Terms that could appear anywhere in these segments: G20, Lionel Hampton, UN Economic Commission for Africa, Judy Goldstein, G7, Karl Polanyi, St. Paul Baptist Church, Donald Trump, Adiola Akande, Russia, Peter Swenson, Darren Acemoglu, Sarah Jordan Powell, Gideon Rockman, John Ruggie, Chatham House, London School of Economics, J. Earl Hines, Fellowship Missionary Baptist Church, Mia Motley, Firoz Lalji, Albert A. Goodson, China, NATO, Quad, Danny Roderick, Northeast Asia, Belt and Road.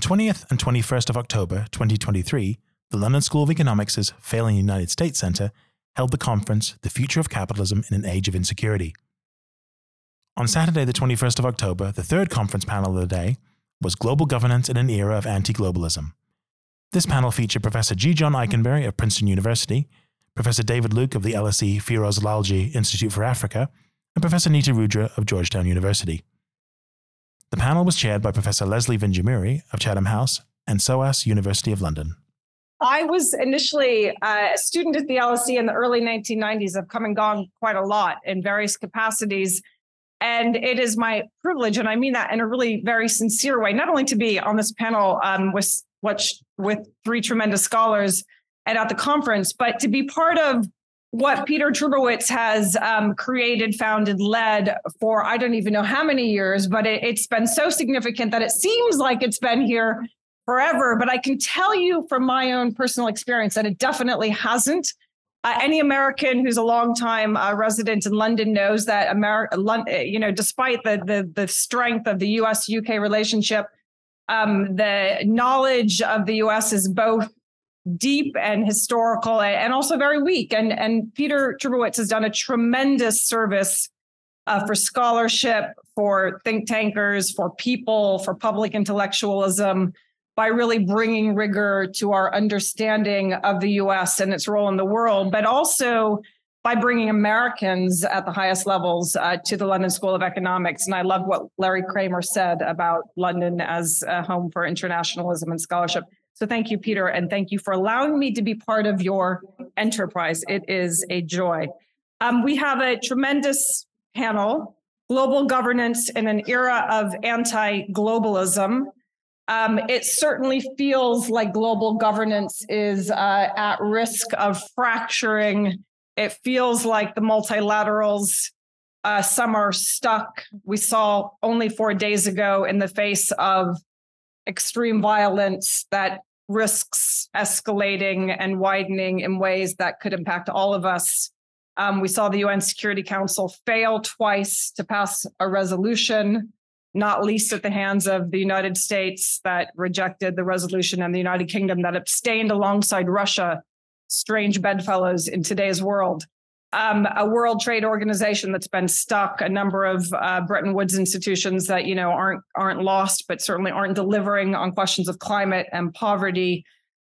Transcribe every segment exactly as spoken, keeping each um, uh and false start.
the twentieth and twenty-first of October twenty twenty-three, the London School of Economics' failing United States Centre held the conference The Future of Capitalism in an Age of Insecurity. On Saturday, the twenty-first of October, the third conference panel of the day was Global Governance in an Era of Anti-Globalism. This panel featured Professor G. John Ikenberry of Princeton University, Professor David Luke of the L S E Firoz Lalji Institute for Africa, and Professor Nita Rudra of Georgetown University. The panel was chaired by Professor Leslie Vinjamuri of Chatham House and SOAS University of London. I was initially a student at the L S E in the early nineteen nineties. I've come and gone quite a lot in various capacities. And it is my privilege, and I mean that in a really very sincere way, not only to be on this panel um, with, with three tremendous scholars and at the conference, but to be part of what Peter Trubowitz has um, created, founded, led for I don't even know how many years, but it, it's been so significant that it seems like it's been here forever. But I can tell you from my own personal experience that it definitely hasn't. Uh, any American who's a longtime uh, resident in London knows that America, you know, despite the, the the strength of the U S U K relationship, um, the knowledge of the U S is both deep and historical and also very weak. And, and Peter Trubowitz has done a tremendous service uh, for scholarship, for think tankers, for people, for public intellectualism, by really bringing rigor to our understanding of the U S and its role in the world, but also by bringing Americans at the highest levels uh, to the London School of Economics. And I love what Larry Kramer said about London as a home for internationalism and scholarship. So thank you, Peter, and thank you for allowing me to be part of your enterprise. It is a joy. Um, we have a tremendous panel, Global Governance in an Era of Anti-Globalism. Um, it certainly feels like global governance is uh, at risk of fracturing. It feels like the multilaterals, uh, some are stuck. We saw only four days ago in the face of extreme violence that risks escalating and widening in ways that could impact all of us. Um, we saw the U N Security Council fail twice to pass a resolution, not least at the hands of the United States that rejected the resolution and the United Kingdom that abstained alongside Russia, strange bedfellows in today's world. Um, a World Trade Organization that's been stuck, a number of uh, Bretton Woods institutions that, you know, aren't aren't lost, but certainly aren't delivering on questions of climate and poverty,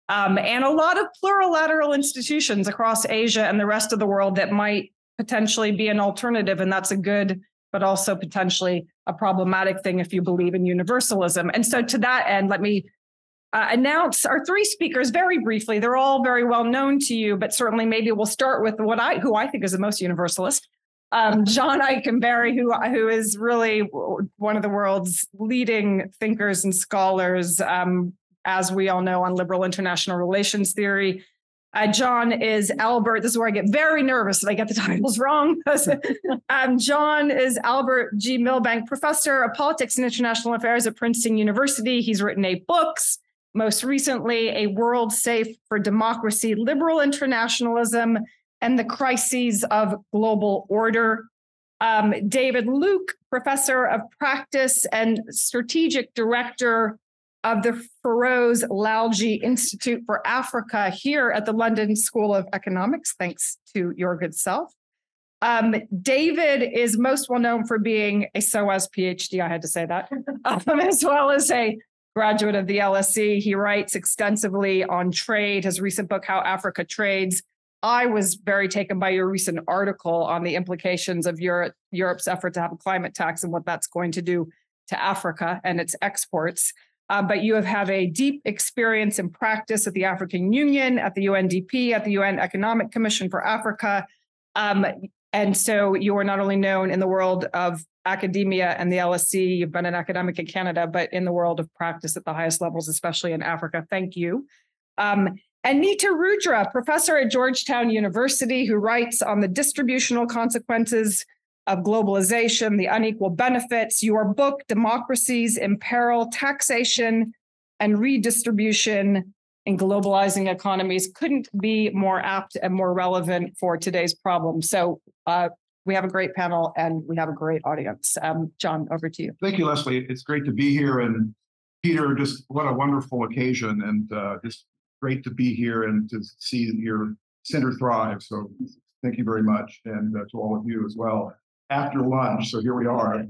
um, and a lot of plurilateral institutions across Asia and the rest of the world that might potentially be an alternative. And that's a good, but also potentially a problematic thing if you believe in universalism. And so to that end, let me Uh, announce our three speakers very briefly. They're all very well known to you, but certainly maybe we'll start with what I, who I think is the most universalist, um, John Ikenberry, who, who is really one of the world's leading thinkers and scholars, um, as we all know, on liberal international relations theory. Uh, John is Albert. This is where I get very nervous if I get the titles wrong. um, John is Albert G. Milbank, Professor of Politics and International Affairs at Princeton University. He's written eight books. Most recently, A World Safe for Democracy, Liberal Internationalism, and the Crises of Global Order. Um, David Luke, Professor of Practice and Strategic Director of the Firoz Lalji Institute for Africa here at the London School of Economics, thanks to your good self. Um, David is most well known for being a SOAS PhD, I had to say that, um, as well as a graduate of the L S E. He writes extensively on trade. His recent book, How Africa Trades. I was very taken by your recent article on the implications of Europe, Europe's effort to have a climate tax and what that's going to do to Africa and its exports. Uh, but you have, have a deep experience and practice at the African Union, at the U N D P, at the U N Economic Commission for Africa. Um, and so you are not only known in the world of academia and the L S E, you've been an academic in Canada, but in the world of practice at the highest levels, especially in Africa. Thank you. Um, and Nita Rudra, professor at Georgetown University, who writes on the distributional consequences of globalization, the unequal benefits. Your book, Democracies in Peril, Taxation and Redistribution in Globalizing Economies, couldn't be more apt and more relevant for today's problem. So, uh, we have a great panel and we have a great audience. Um, John, over to you. Thank you, Leslie. It's great to be here. And Peter, just what a wonderful occasion, and uh, just great to be here and to see your center thrive. So thank you very much, and uh, to all of you as well. After lunch, so here we are.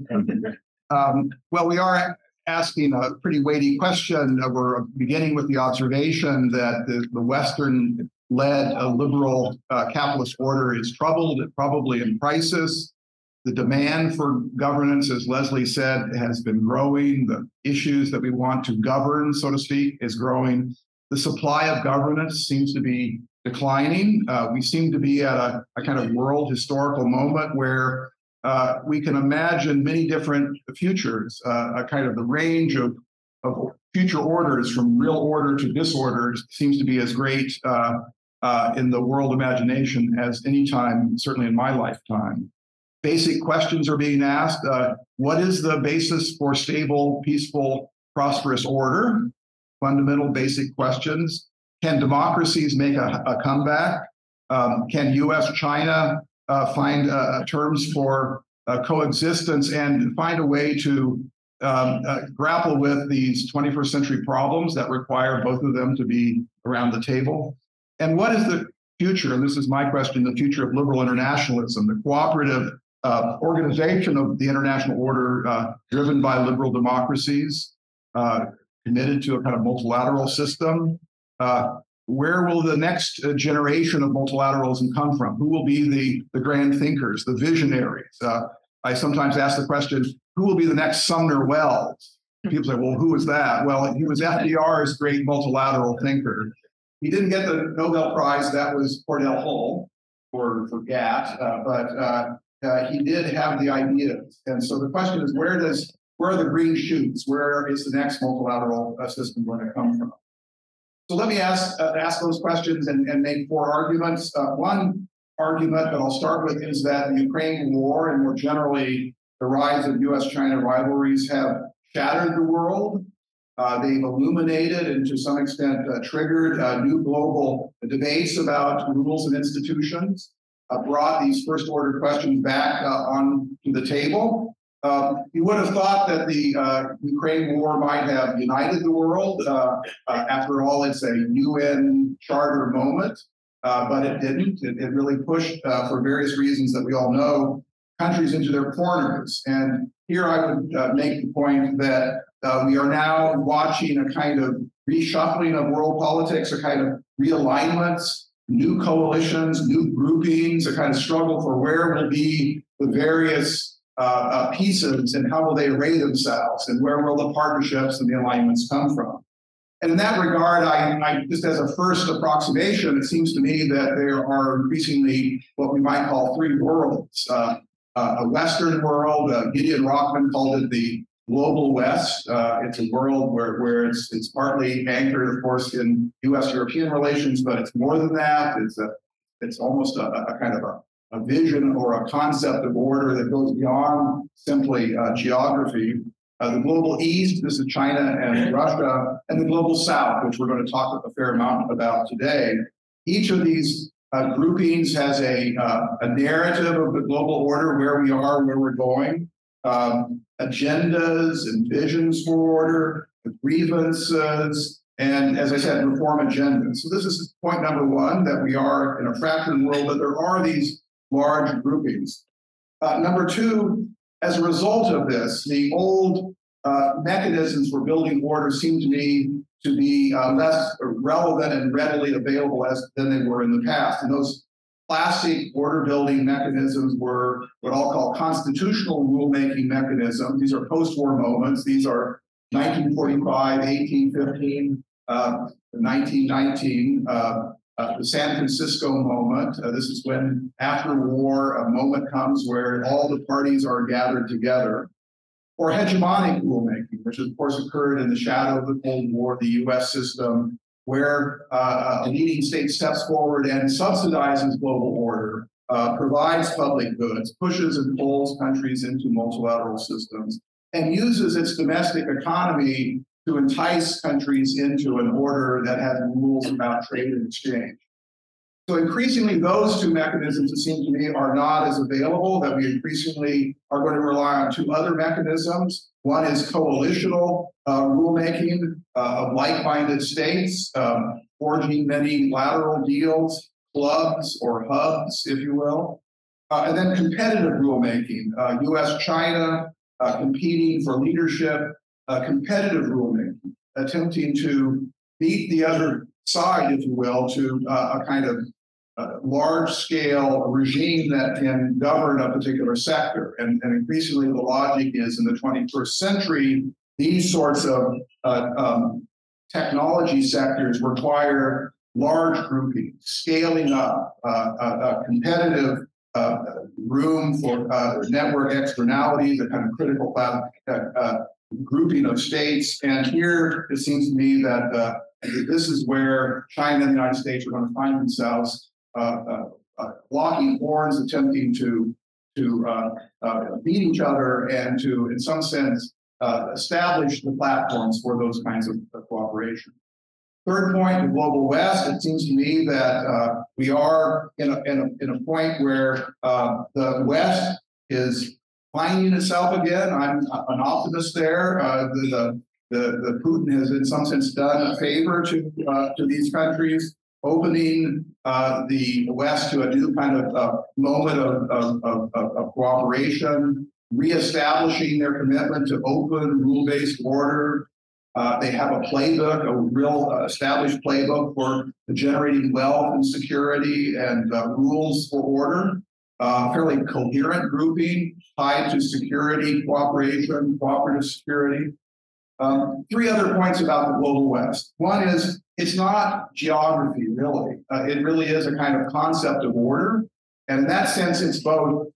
Um, well, we are asking a pretty weighty question. Uh, we're beginning with the observation that the, the Western-led uh, liberal uh, capitalist order is troubled, probably in crisis. The demand for governance, as Leslie said, has been growing. The issues that we want to govern, so to speak, is growing. The supply of governance seems to be declining. Uh, we seem to be at a, a kind of world historical moment where uh, we can imagine many different futures, uh, a kind of the range of, of future orders from real order to disorder seems to be as great uh, uh, in the world imagination as any time, certainly in my lifetime. Basic questions are being asked. Uh, what is the basis for stable, peaceful, prosperous order? Fundamental basic questions. Can democracies make a, a comeback? Um, can U S China uh, find uh, terms for uh, coexistence and find a way to um, uh, grapple with these twenty-first century problems that require both of them to be around the table? And what is the future, and this is my question, the future of liberal internationalism, the cooperative Uh, organization of the international order uh, driven by liberal democracies, uh, committed to a kind of multilateral system? Uh, where will the next uh, generation of multilateralism come from? Who will be the, the grand thinkers, the visionaries? Uh, I sometimes ask the question, who will be the next Sumner Wells? People say, well, who is that? Well, he was F D R's great multilateral thinker. He didn't get the Nobel Prize. That was Cordell Hull for, for G A T T, uh, but uh, Uh, he did have the ideas. And so the question is, where does where are the green shoots? Where is the next multilateral uh, system going to come from? So let me ask uh, ask those questions and, and make four arguments. Uh, one argument that I'll start with is that the Ukraine war and more generally the rise of U S China rivalries have shattered the world. Uh, they've illuminated and to some extent uh, triggered uh, new global debates about rules and institutions. Uh, brought these first-order questions back uh, on to the table. Uh, you would have thought that the uh, Ukraine war might have united the world. Uh, uh, after all, it's a U N charter moment, uh, but it didn't. It, it really pushed, uh, for various reasons that we all know, countries into their corners. And here I would uh, make the point that uh, we are now watching a kind of reshuffling of world politics, a kind of realignments, new coalitions, new groupings, a kind of struggle for where will be the various uh, uh, pieces and how will they array themselves and where will the partnerships and the alignments come from. And in that regard, I, I just as a first approximation, it seems to me that there are increasingly what we might call three worlds. Uh, uh, a Western world, uh, Gideon Rockman called it the global West. Uh, it's a world where, where it's it's partly anchored, of course, in U S European relations, but it's more than that. It's a it's almost a, a kind of a, a vision or a concept of order that goes beyond simply uh, geography. Uh, the global East, this is China and Russia, and the global South, which we're going to talk a fair amount about today. Each of these uh, groupings has a, uh, a narrative of the global order, where we are, where we're going. Um, agendas and visions for order, grievances, and as I said, reform agendas. So this is point number one, that we are in a fractured world, but there are these large groupings. Uh, number two, as a result of this, the old uh, mechanisms for building order seem to me to be uh, less relevant and readily available as than they were in the past. And those classic order-building mechanisms were what I'll call constitutional rulemaking mechanisms. These are post-war moments. These are nineteen forty-five, eighteen fifteen, uh, nineteen nineteen, uh, uh, the San Francisco moment. Uh, this is when, after war, a moment comes where all the parties are gathered together. Or hegemonic rulemaking, which of course occurred in the shadow of the Cold War, the U S system, where uh, a leading state steps forward and subsidizes global order, uh, provides public goods, pushes and pulls countries into multilateral systems, and uses its domestic economy to entice countries into an order that has rules about trade and exchange. So increasingly, those two mechanisms, it seems to me, are not as available, that we increasingly are going to rely on two other mechanisms. One is coalitional uh, rulemaking uh, of like-minded states, um, forging many lateral deals, clubs or hubs, if you will. Uh, and then competitive rulemaking, uh, U S China uh, competing for leadership, uh, competitive rulemaking, attempting to beat the other side, if you will, to uh, a kind of uh, large-scale regime that can govern a particular sector. And, and increasingly the logic is in the twenty-first century, these sorts of uh, um, technology sectors require large grouping, scaling up, uh, a, a competitive uh, room for uh, network externalities, a kind of critical uh, uh, grouping of states. And here it seems to me that uh, this is where China and the United States are going to find themselves uh, uh, locking horns, attempting to to uh, uh, beat each other and to, in some sense, uh, establish the platforms for those kinds of uh, cooperation. Third point, the global West. It seems to me that uh, we are in a, in a, in a point where uh, the West is finding itself again. I'm an optimist there. Uh, the, the, the Putin has in some sense done a favor to, uh, to these countries, opening uh, the West to a new kind of uh, moment of, of, of, of cooperation, reestablishing their commitment to open, rule-based order. Uh, they have a playbook, a real uh, established playbook for generating wealth and security and uh, rules for order, uh, fairly coherent grouping tied to security, cooperation, cooperative security. Um, three other points about the global West. One is it's not geography, really. Uh, it really is a kind of concept of order. And in that sense, it's both,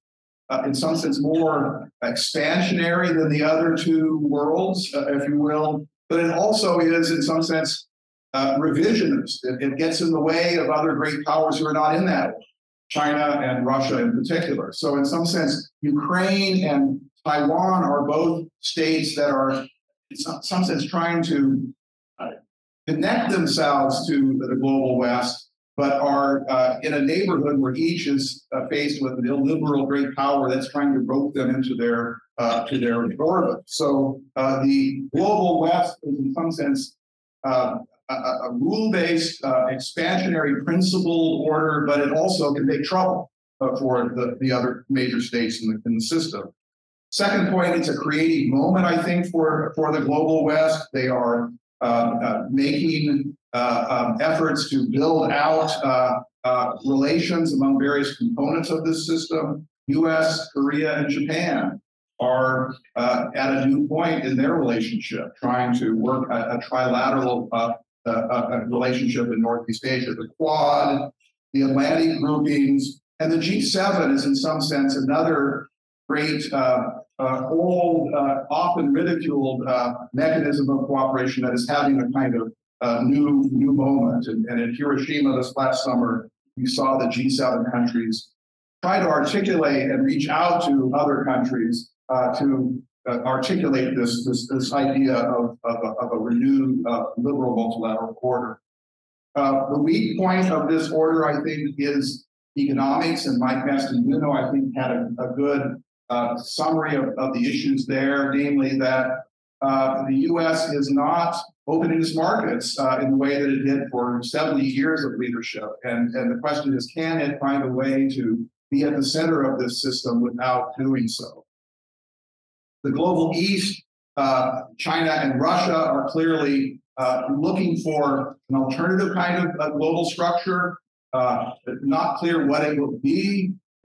uh, in some sense, more expansionary than the other two worlds, uh, if you will. But it also is, in some sense, uh, revisionist. It, it gets in the way of other great powers who are not in that, China and Russia in particular. So in some sense, Ukraine and Taiwan are both states that are, in some, some sense, trying to uh, connect themselves to the global West, but are uh, in a neighborhood where each is uh, faced with an illiberal great power that's trying to rope them into their Uh, to their orbit. So uh, the global West is in some sense uh, a, a rule-based, uh, expansionary principled order, but it also can make trouble uh, for the, the other major states in the, in the system. Second point, it's a creative moment, I think, for, for the global West. They are uh, uh, making uh, um, efforts to build out uh, uh, relations among various components of this system, U S, Korea, and Japan. Are uh, at a new point in their relationship, trying to work a, a trilateral uh, uh, uh, relationship in Northeast Asia. The Quad, the Atlantic groupings, and the G seven is in some sense another great, uh, uh, old, uh, often ridiculed uh, mechanism of cooperation that is having a kind of uh, new, new moment. And, and in Hiroshima this last summer, you saw the G seven countries try to articulate and reach out to other countries Uh, to uh, articulate this, this, this idea of, of, a, of a renewed uh, liberal multilateral order. Uh, the weak point of this order, I think, is economics, and Mike Mastantuono, I think, had a, a good uh, summary of, of the issues there, namely that uh, the U S is not opening its markets uh, in the way that it did for seventy years of leadership. And, and the question is, can it find a way to be at the center of this system without doing so? The global East, uh, China and Russia are clearly uh, looking for an alternative kind of uh, global structure. Uh, not clear what it will be.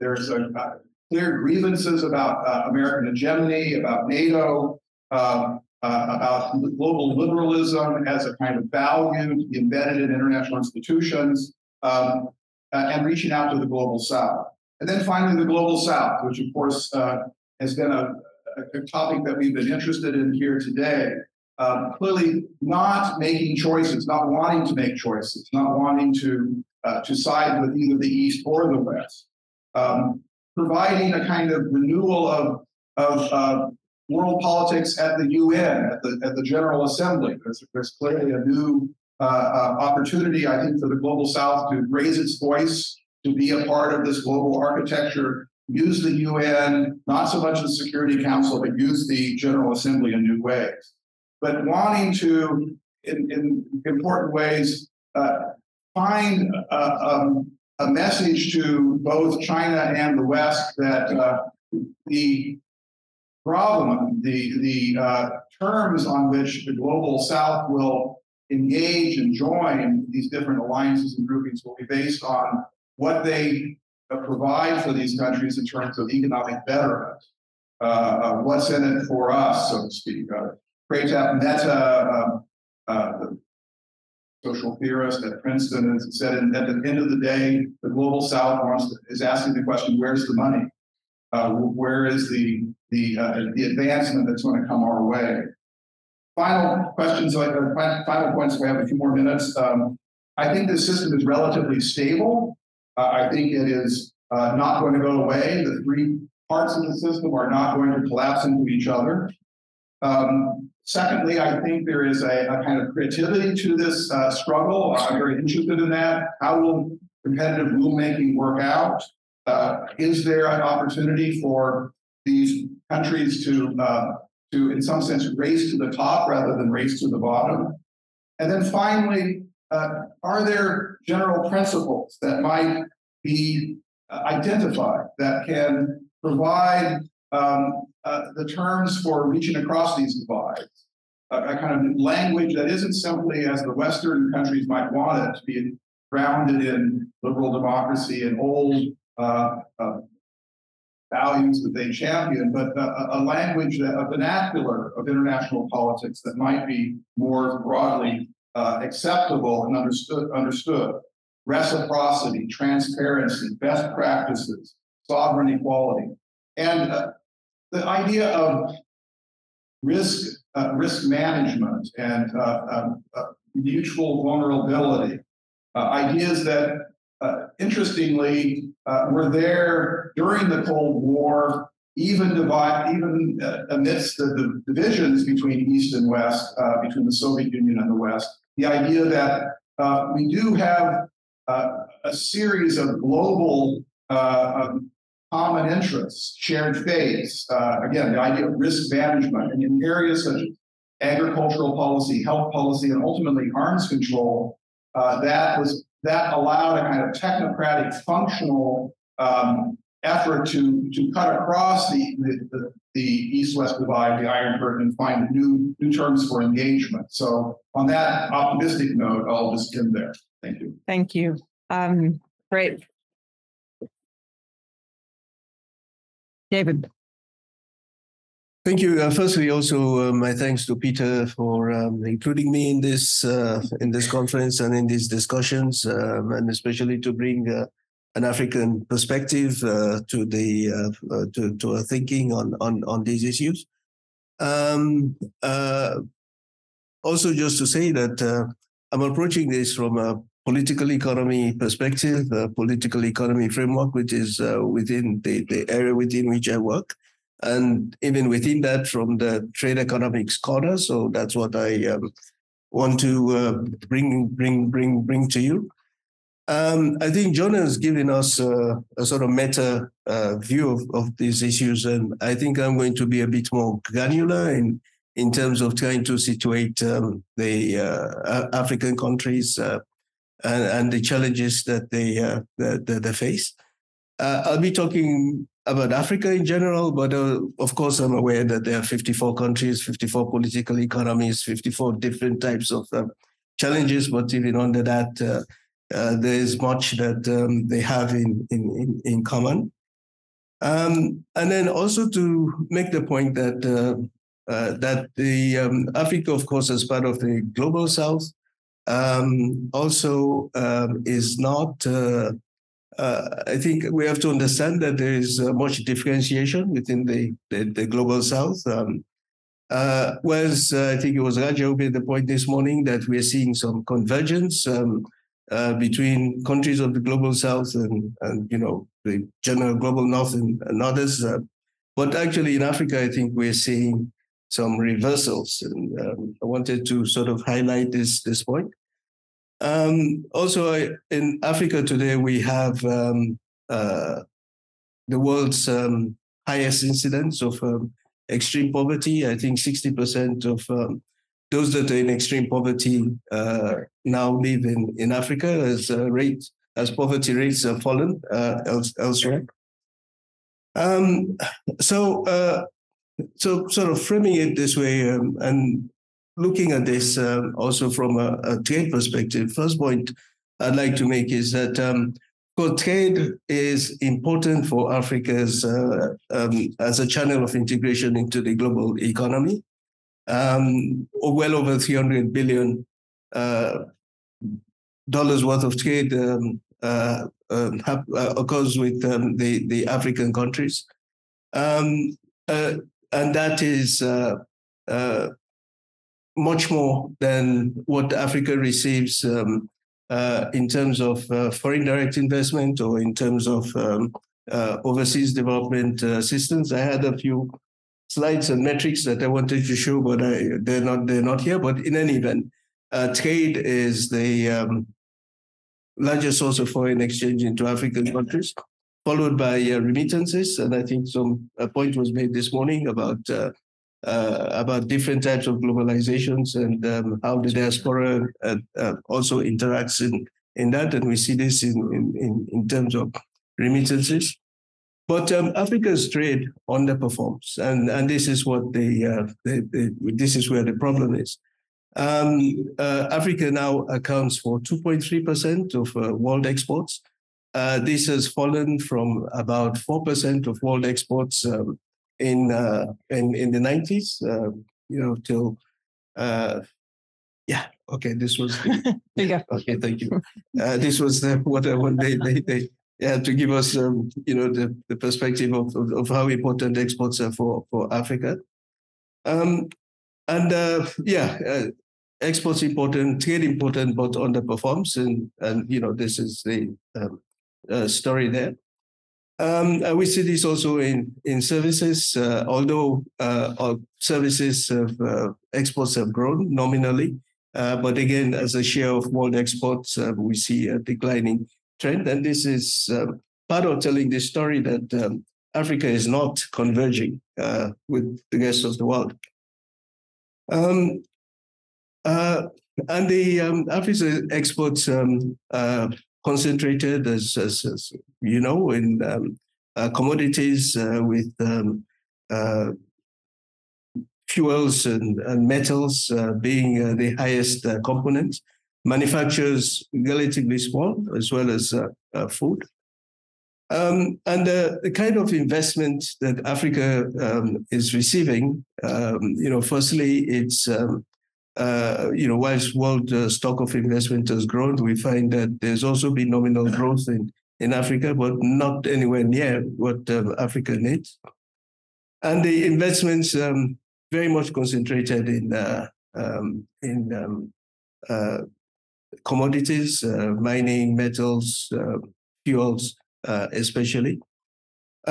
There's a, uh, clear grievances about uh, American hegemony, about NATO, uh, uh, about global liberalism as a kind of value embedded in international institutions, um, uh, and reaching out to the global South. And then finally, the global South, which of course uh, has been a a topic that we've been interested in here today, uh, clearly not making choices, not wanting to make choices, not wanting to, uh, to side with either the East or the West, um, providing a kind of renewal of, of uh, world politics at the U N, at the, at the General Assembly. There's, there's clearly a new uh, uh, opportunity, I think, for the Global South to raise its voice, to be a part of this global architecture use the U N, not so much the Security Council, but use the General Assembly in new ways. But wanting to, in, in important ways, uh, find a, um, a message to both China and the West that uh, the problem, the, the uh, terms on which the global South will engage and join these different alliances and groupings will be based on what they provide for these countries in terms of economic betterment. Uh, uh, what's in it for us, so to speak? Uh, Prataap Mehta, uh, uh, the social theorist at Princeton, has said, at the end of the day, the global South wants to, is asking the question, where's the money? Uh, where is the the uh, the advancement that's going to come our way? Final questions, like uh, final points. We have a few more minutes. Um, I think this system is relatively stable. Uh, I think it is uh, not going to go away. The three parts of the system are not going to collapse into each other. Um, secondly, I think there is a, a kind of creativity to this uh, struggle. I'm very interested in that. How will competitive rulemaking work out? Uh, is there an opportunity for these countries to, uh, to, in some sense, race to the top rather than race to the bottom? And then finally, Uh, are there general principles that might be identified that can provide um, uh, the terms for reaching across these divides, a, a kind of language that isn't simply, as the Western countries might want it, to be grounded in liberal democracy and old uh, uh, values that they champion, but a, a language, that, a vernacular of international politics that might be more broadly Uh, acceptable and understood, understood, reciprocity, transparency, best practices, sovereign equality, and uh, the idea of risk, uh, risk management, and uh, uh, uh, mutual vulnerability, uh, ideas that, uh, interestingly, uh, were there during the Cold War, even divide, even uh, amidst the, the divisions between East and West, uh, between the Soviet Union and the West. The idea that uh, we do have uh, a series of global uh, um, common interests, shared faiths. Uh, again, the idea of risk management, and in areas such as agricultural policy, health policy, and ultimately arms control, uh, that was that allowed a kind of technocratic, functional um, effort to to cut across the the, the, the East-West divide, the Iron Curtain, and find new new terms for engagement. So on that optimistic note, I'll just end there. Thank you. Thank you. Um, great, David. Thank you. Uh, firstly, also uh, my thanks to Peter for um, including me in this uh, in this conference and in these discussions, um, and especially to bring Uh, an African perspective uh, to the uh, uh, to to our thinking on on on these issues. Um, uh, also, just to say that uh, I'm approaching this from a political economy perspective, a political economy framework, which is uh, within the the area within which I work, and even within that, from the trade economics corner. So that's what I um, want to uh, bring bring bring bring to you. Um, I think John has given us uh, a sort of meta uh, view of, of these issues, and I think I'm going to be a bit more granular in in terms of trying to situate um, the uh, African countries uh, and, and the challenges that they uh, that, that they face. Uh, I'll be talking about Africa in general, but uh, of course I'm aware that there are fifty-four countries, fifty-four political economies, fifty-four different types of uh, challenges. But even under that, Uh, Uh, there is much that um, they have in, in, in common. Um, and then also to make the point that uh, uh, that the um, Africa, of course, as part of the global South, um, also um, is not, uh, uh, I think we have to understand that there is uh, much differentiation within the, the, the global South. Um, uh, whereas uh, I think it was Raja who made the point this morning that we are seeing some convergence Um, Uh, between countries of the global South and, and you know, the general global North and, and others. Uh, but actually in Africa, I think we're seeing some reversals. And um, I wanted to sort of highlight this, this point. Um, also, I, in Africa today, we have um, uh, the world's um, highest incidence of um, extreme poverty. I think sixty percent of um, those that are in extreme poverty uh, now live in, in Africa as uh, rate as poverty rates have fallen uh, else, elsewhere. Um, so, uh, so sort of framing it this way um, and looking at this uh, also from a, a trade perspective, first point I'd like to make is that um, trade is important for Africa's uh, um, as a channel of integration into the global economy. Um, well over three hundred billion dollars uh, worth of trade um, uh, uh, have, uh, occurs with um, the, the African countries. Um, uh, and that is uh, uh, much more than what Africa receives um, Uh, in terms of uh, foreign direct investment or in terms of um, uh, overseas development uh, assistance. I had a few slides and metrics that I wanted to show, but I, they're not they're not here. But in any event, uh, trade is the um, largest source of foreign exchange into African countries, followed by uh, remittances. And I think some a point was made this morning about uh, Uh, about different types of globalizations and um, how the diaspora uh, uh, also interacts in, in that. And we see this in, in, in terms of remittances. But um, Africa's trade underperforms. And, and this is what the, uh, the, the this is where the problem is. Um, uh, Africa now accounts for two point three percent of uh, world exports. Uh, this has fallen from about four percent of world exports um, In, uh, in in the nineties, uh, you know, till uh, yeah, okay. This was the, yeah. Okay. Thank you. Uh, this was the, what I want. They they they yeah, to give us um, you know the, the perspective of, of of how important exports are for for Africa, um, and uh, yeah, uh, exports important, trade important, but underperforms, and and you know this is the um, uh, story there. Um, we see this also in, in services, uh, although uh, our services have, uh, exports have grown nominally. Uh, but again, as a share of world exports, uh, we see a declining trend. And this is uh, part of telling the story that um, Africa is not converging uh, with the rest of the world. Um, uh, and the um, Africa's exports um, uh, concentrated, as, as, as you know, in um, uh, commodities uh, with um, uh, fuels and, and metals uh, being uh, the highest uh, component. Manufacturers relatively small, as well as uh, uh, food. Um, and uh, the kind of investment that Africa um, is receiving, um, you know, firstly, it's um, Uh, you know, whilst world uh, stock of investment has grown, we find that there's also been nominal growth in, in Africa, but not anywhere near what um, Africa needs. And the investments um, very much concentrated in uh, um, in um, uh, commodities, uh, mining, metals, uh, fuels, uh, especially.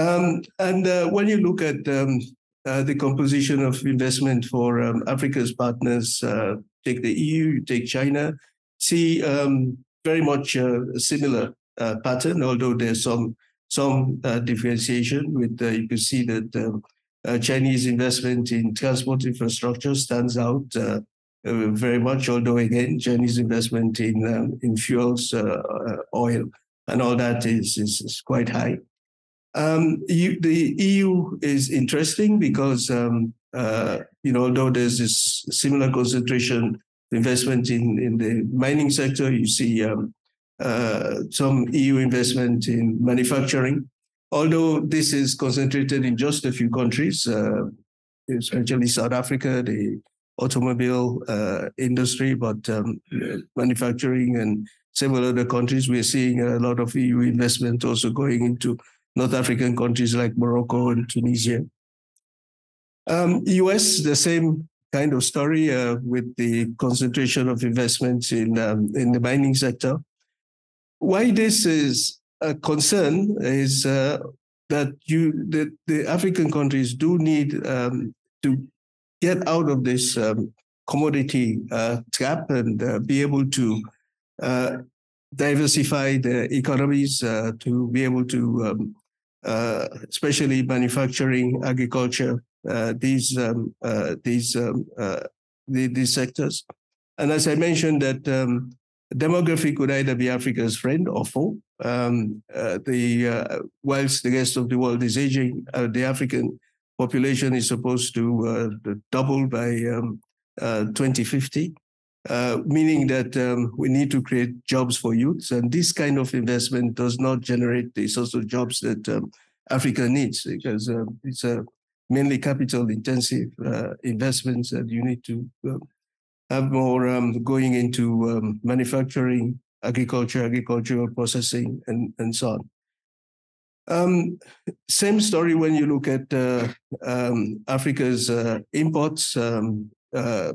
Um, and uh, when you look at um, Uh, the composition of investment for um, Africa's partners, uh, take the E U, take China, see um, very much uh, a similar uh, pattern, although there's some some uh, differentiation. With uh, you can see that um, uh, Chinese investment in transport infrastructure stands out uh, uh, very much, although again, Chinese investment in um, in fuels, uh, uh, oil, and all that is is, is quite high. Um, you, the E U is interesting because, um, uh, you know, although there's this similar concentration investment in, in the mining sector, you see um, uh, some E U investment in manufacturing. Although this is concentrated in just a few countries, uh, especially South Africa, the automobile uh, industry, but um, manufacturing and several other countries, we're seeing a lot of E U investment also going into North African countries like Morocco and Tunisia. Um, U S, the same kind of story uh, with the concentration of investments in, um, in the mining sector. Why this is a concern is uh, that, you, that the African countries do need um, to get out of this um, commodity uh, trap and uh, be able to uh, diversify their economies uh, to be able to um, uh, especially manufacturing, agriculture, uh, these um, uh, these um, uh, the, these sectors. And as I mentioned, that um, demography could either be Africa's friend or foe. Um, uh, the uh, whilst the rest of the world is aging, uh, the African population is supposed to uh, double by um, uh, twenty fifty. Uh, meaning that um, we need to create jobs for youths. And this kind of investment does not generate the sorts of jobs that um, Africa needs, because uh, it's a mainly capital-intensive uh, investments that you need to uh, have more um, going into um, manufacturing, agriculture, agricultural processing, and, and so on. Um, same story when you look at uh, um, Africa's uh, imports. Um, uh,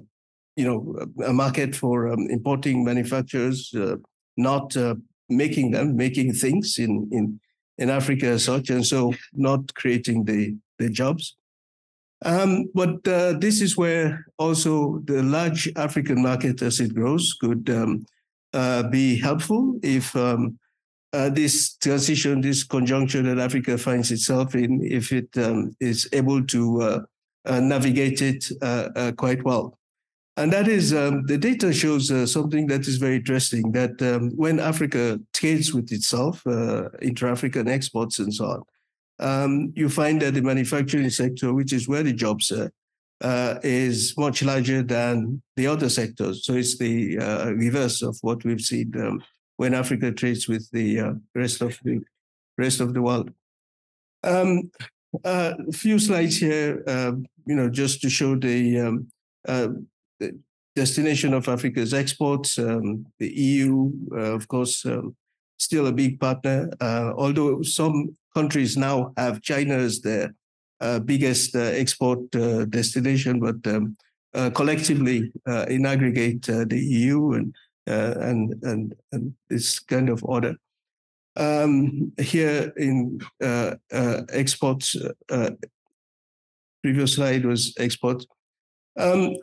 you know, a market for um, importing manufacturers, uh, not uh, making them, making things in, in, in Africa as such, and so not creating the, the jobs. Um, but uh, this is where also the large African market as it grows could um, uh, be helpful if um, uh, this transition, this conjuncture that Africa finds itself in, if it um, is able to uh, uh, navigate it uh, uh, quite well. And that is, um, the data shows uh, something that is very interesting, that um, when Africa trades with itself, uh, intra-African exports and so on, um, you find that the manufacturing sector, which is where the jobs are, uh, is much larger than the other sectors. So it's the uh, reverse of what we've seen um, when Africa trades with the uh, rest of the rest of the world. Um, uh, a few slides here, uh, you know, just to show the um, uh, destination of Africa's exports. Um, the E U, uh, of course, um, still a big partner, uh, although some countries now have China as their uh, biggest uh, export uh, destination, but um, uh, collectively, uh, in aggregate, uh, the E U and, uh, and, and, and this kind of order. Um, here in uh, uh, exports, uh, previous slide was exports. Um,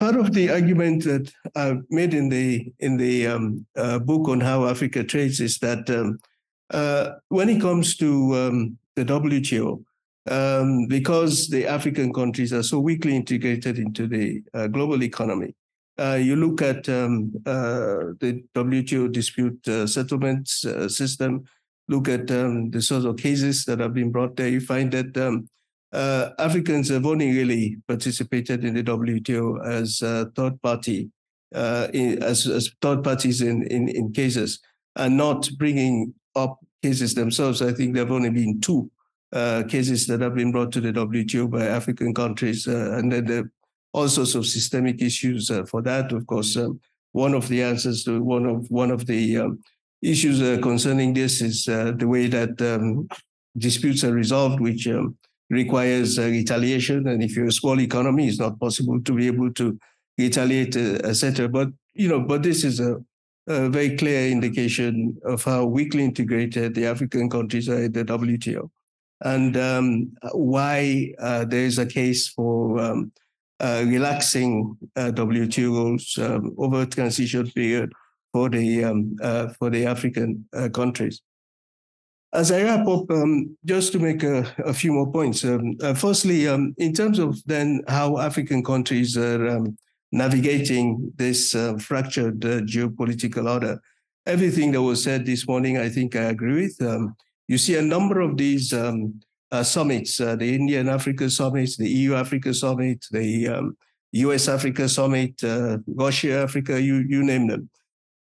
Part of the argument that I've made in the in the um, uh, book on how Africa trades is that um, uh, when it comes to um, the W T O, um, because the African countries are so weakly integrated into the uh, global economy, uh, you look at um, uh, the W T O dispute uh, settlements uh, system, look at um, the sort of cases that have been brought there, you find that um, Uh, Africans have only really participated in the W T O as uh, third party, uh, in, as, as third parties in, in, in cases, and not bringing up cases themselves. I think there have only been two uh, cases that have been brought to the W T O by African countries, uh, and then there are all sorts of systemic issues uh, for that. Of course, um, one of the answers to one of one of the um, issues uh, concerning this is uh, the way that um, disputes are resolved, which um, requires uh, retaliation, and if you're a small economy, it's not possible to be able to retaliate, uh, et cetera. But you know, but this is a, a very clear indication of how weakly integrated the African countries are at the W T O, and um, why uh, there is a case for um, uh, relaxing uh, W T O rules um, over a transition period for the um, uh, for the African uh, countries. As I wrap up, um, just to make a, a few more points. Um, uh, firstly, um, in terms of then how African countries are um, navigating this uh, fractured uh, geopolitical order, everything that was said this morning, I think I agree with. Um, you see a number of these um, uh, summits, uh, the India-Africa summit, the E U-Africa summit, the um, U S-Africa summit, uh, Russia-Africa, you, you name them.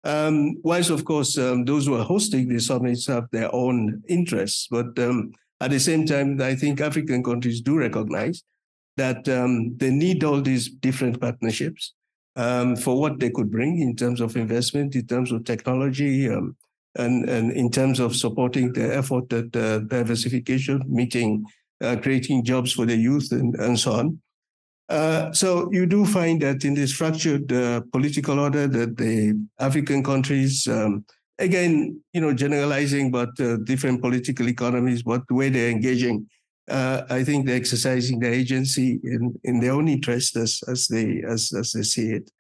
Um, whilst, of course, um, those who are hosting the summits have their own interests, but um, at the same time, I think African countries do recognize that um, they need all these different partnerships um, for what they could bring in terms of investment, in terms of technology, um, and, and in terms of supporting the effort at uh, diversification, meeting, uh, creating jobs for the youth, and, and so on. Uh, so you do find that in this fractured uh, political order that the African countries, um, again, you know, generalizing, but uh, different political economies, but the way they're engaging, uh, I think they're exercising their agency in, in their own interest as, as, they, as, as they see it.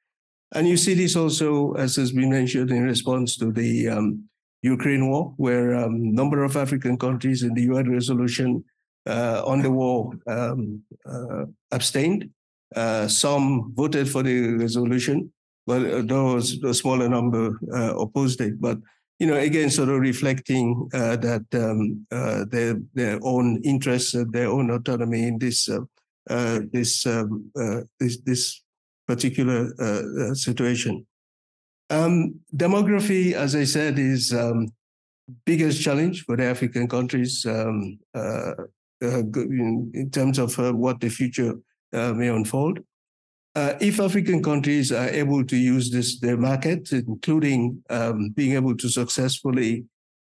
And you see this also, as has been mentioned, in response to the um, Ukraine war, where a um, number of African countries in the U N resolution uh, on the war um, uh, abstained. Uh, some voted for the resolution, but uh, there was a smaller number uh, opposed it. But, you know, again, sort of reflecting uh, that um, uh, their their own interests, uh, their own autonomy in this uh, uh, this, um, uh, this this particular uh, uh, situation. Um, demography, as I said, is um, biggest challenge for the African countries um, uh, uh, in, in terms of uh, what the future uh, may unfold. Uh, if African countries are able to use this their market, including um, being able to successfully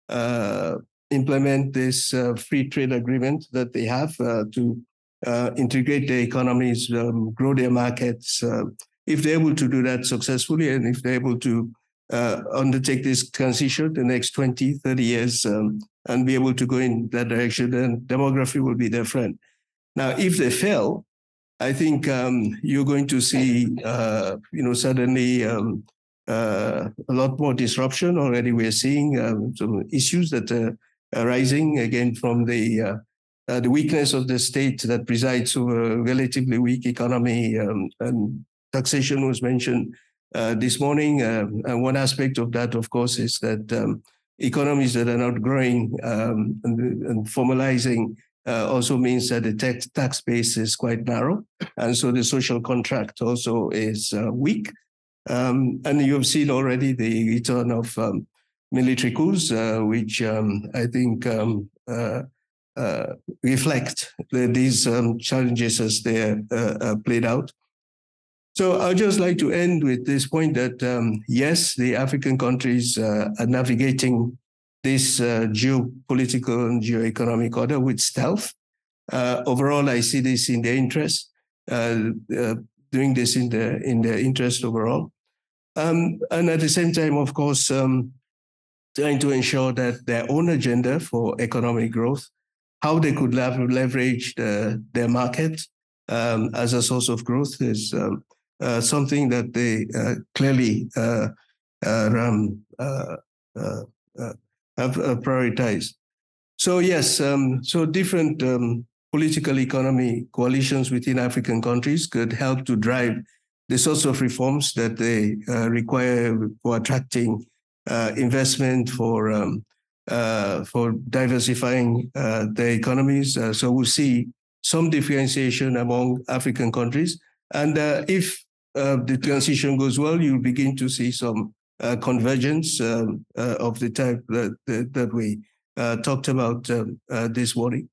uh, implement this uh, free trade agreement that they have uh, to uh, integrate their economies, um, grow their markets. Uh, If they're able to do that successfully, and if they're able to uh, undertake this transition the next twenty, thirty years um, and be able to go in that direction, then demography will be their friend. Now, if they fail, I think um, you're going to see, uh, you know, suddenly um, uh, a lot more disruption. Already we're seeing um, some issues that are arising, again, from the uh, uh, the weakness of the state that presides over a relatively weak economy um, and taxation was mentioned uh, this morning. Uh, and one aspect of that, of course, is that um, economies that are not growing um, and, and formalizing uh, also means that the tax, tax base is quite narrow. And so the social contract also is uh, weak. Um, and you've seen already the return of um, military coups, uh, which um, I think um, uh, uh, reflect the, these um, challenges as they are uh, uh, played out. So I'd just like to end with this point that, um, yes, the African countries uh, are navigating this uh, geopolitical and geoeconomic order with stealth. Uh, overall, I see this in their interest, uh, uh, doing this in their, in their interest overall. Um, and at the same time, of course, um, trying to ensure that their own agenda for economic growth, how they could leverage the, their market um, as a source of growth is Um, Uh, something that they uh, clearly uh, uh, um, uh, uh, uh, have uh, prioritized. So yes, um, so different um, political economy coalitions within African countries could help to drive the sorts of reforms that they uh, require for attracting uh, investment, for um, uh, for diversifying uh, their economies. Uh, so we'll see some differentiation among African countries. And uh, if Uh, the transition goes well, you'll begin to see some uh, convergence um, uh, of the type that, that, that we uh, talked about um, uh, this morning.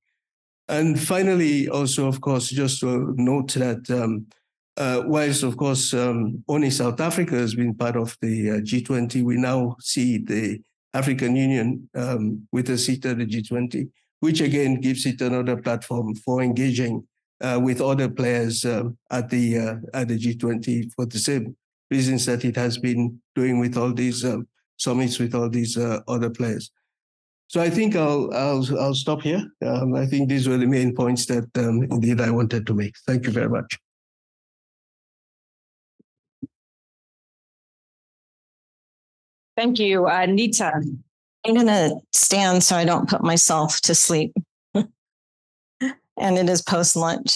And finally, also, of course, just to note that um, uh, whilst, of course, um, only South Africa has been part of the uh, G twenty, we now see the African Union um, with a seat at the G twenty, which again gives it another platform for engaging Uh, with other players um, at the uh, at the G twenty for the same reasons that it has been doing with all these um, summits with all these uh, other players. So I think I'll I'll I'll stop here. Um, I think these were the main points that um, indeed I wanted to make. Thank you very much. Thank you, uh, Nita. I'm going to stand so I don't put myself to sleep. And it is post-lunch.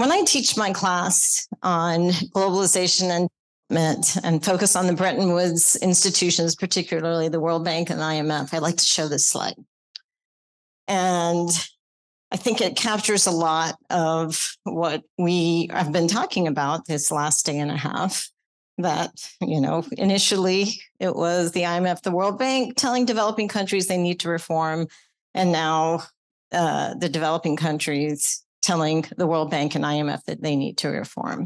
When I teach my class on globalization and development and focus on the Bretton Woods institutions, particularly the World Bank and I M F, I like to show this slide. And I think it captures a lot of what we have been talking about this last day and a half. That, you know, initially it was the I M F, the World Bank telling developing countries they need to reform. And now uh, the developing countries telling the World Bank and I M F that they need to reform.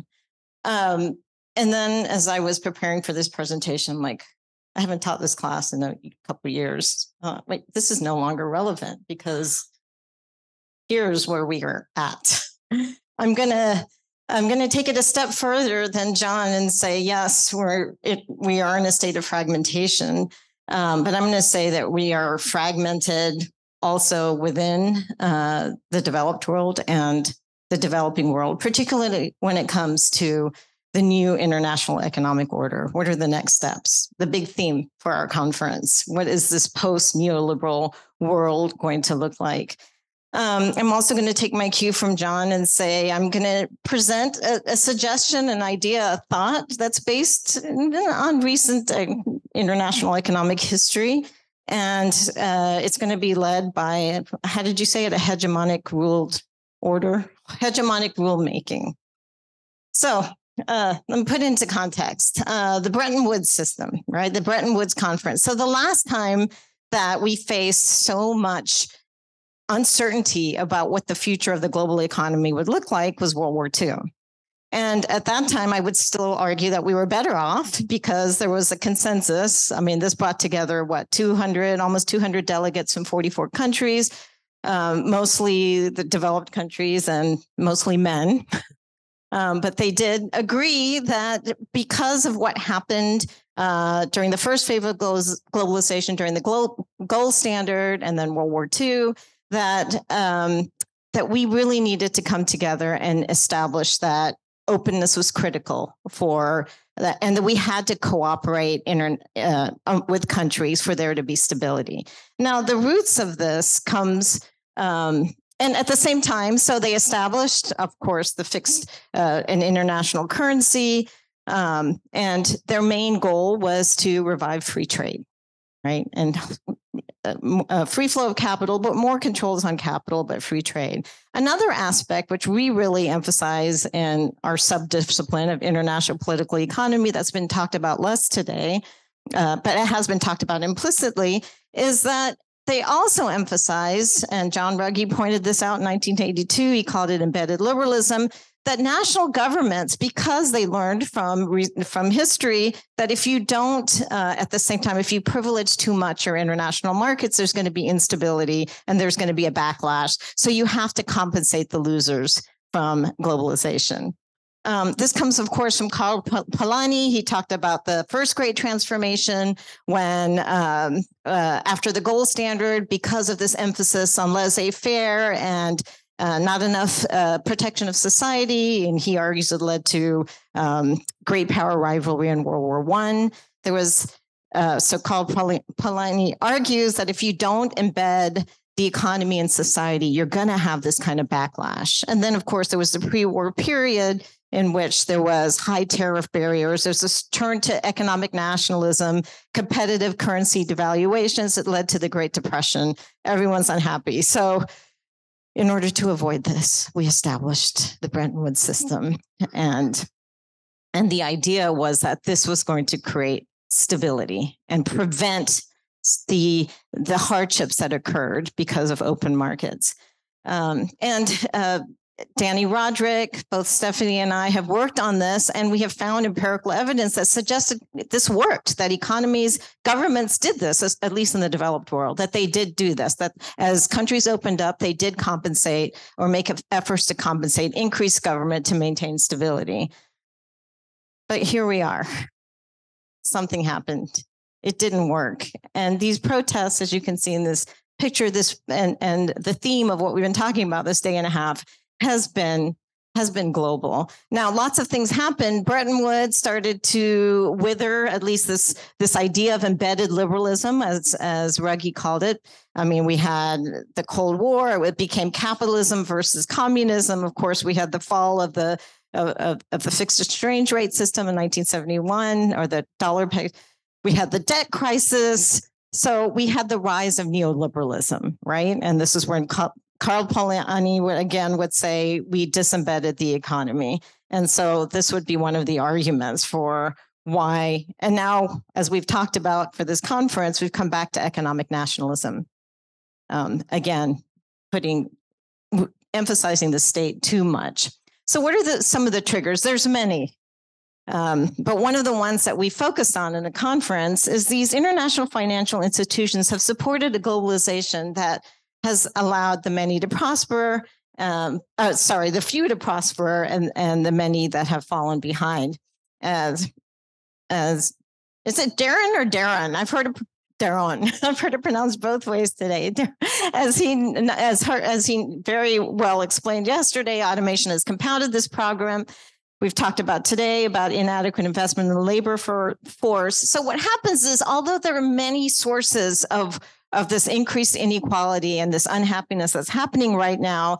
Um, and then as I was preparing for this presentation, I'm like, I haven't taught this class in a couple of years. Uh, wait, this is no longer relevant because here's where we are at. I'm going to I'm going to take it a step further than John and say, yes, we're it, we are in a state of fragmentation. Um, but I'm going to say that we are fragmented also within uh, the developed world and the developing world, particularly when it comes to the new international economic order? What are the next steps? The big theme for our conference. What is this post-neoliberal world going to look like? Um, I'm also going to take my cue from John and say I'm going to present a, a suggestion, an idea, a thought that's based on recent international economic history. And uh, it's going to be led by, how did you say it, a hegemonic ruled order, hegemonic rulemaking. So uh, let me put into context uh, the Bretton Woods system, right? The Bretton Woods conference. So the last time that we faced so much uncertainty about what the future of the global economy would look like was World War Two. And at that time, I would still argue that we were better off because there was a consensus. I mean, this brought together, what, two hundred, almost two hundred delegates from forty-four countries, um, mostly the developed countries and mostly men. Um, but they did agree that because of what happened uh, during the first phase of globalization, during the glo- gold standard and then World War Two, that um, that we really needed to come together and establish that openness was critical for that, and that we had to cooperate in, uh, with countries for there to be stability. Now, the roots of this comes, um, and at the same time, so they established, of course, the fixed uh, an international currency, um, and their main goal was to revive free trade, right? And Uh, free flow of capital, but more controls on capital, but free trade. Another aspect which we really emphasize in our subdiscipline of international political economy that's been talked about less today, uh, but it has been talked about implicitly, is that they also emphasize, and John Ruggie pointed this out in nineteen eighty-two, he called it embedded liberalism, that national governments, because they learned from, from history that if you don't, uh, at the same time, if you privilege too much your international markets, there's going to be instability and there's going to be a backlash. So you have to compensate the losers from globalization. Um, this comes, of course, from Karl Polanyi. He talked about the first great transformation when um, uh, after the gold standard, because of this emphasis on laissez-faire and Uh, not enough uh, protection of society, and he argues it led to um, great power rivalry in World War One. There was, uh, so-called Polanyi argues that if you don't embed the economy in society, you're going to have this kind of backlash. And then, of course, there was the pre-war period in which there was high tariff barriers. There's this turn to economic nationalism, competitive currency devaluations that led to the Great Depression. Everyone's unhappy. So in order to avoid this, we established the Bretton Woods system. And, and the idea was that this was going to create stability and prevent the, the hardships that occurred because of open markets. Um, and uh, Danny Roderick, both Stephanie and I have worked on this, and we have found empirical evidence that suggested this worked, that economies, governments did this, at least in the developed world, that they did do this, that as countries opened up, they did compensate or make efforts to compensate, increase government to maintain stability. But here we are. Something happened. It didn't work. And these protests, as you can see in this picture, this and, and the theme of what we've been talking about this day and a half, has been has been global. Now, lots of things happened. Bretton Woods started to wither, at least this this idea of embedded liberalism, as as Ruggie called it. I mean, we had the Cold War. It became capitalism versus communism. Of course, we had the fall of the of, of the fixed exchange rate system in nineteen seventy-one, or the dollar peg. We had the debt crisis. So we had the rise of neoliberalism, right? And this is when Co- Karl Polanyi would again would say we disembedded the economy. And so this would be one of the arguments for why. And now, as we've talked about for this conference, we've come back to economic nationalism. Um, again, putting emphasizing the state too much. So what are the, some of the triggers? There's many. Um, but one of the ones that we focused on in the conference is these international financial institutions have supported a globalization that has allowed the many to prosper, um, uh, sorry, the few to prosper and, and the many that have fallen behind. As, as is it Darren or Darren? I've heard of Darren. I've heard it pronounced both ways today. As he, as, her, as he very well explained yesterday, automation has compounded this program, We've talked about today about inadequate investment in the labor for force. So what happens is, although there are many sources of, of this increased inequality and this unhappiness that's happening right now,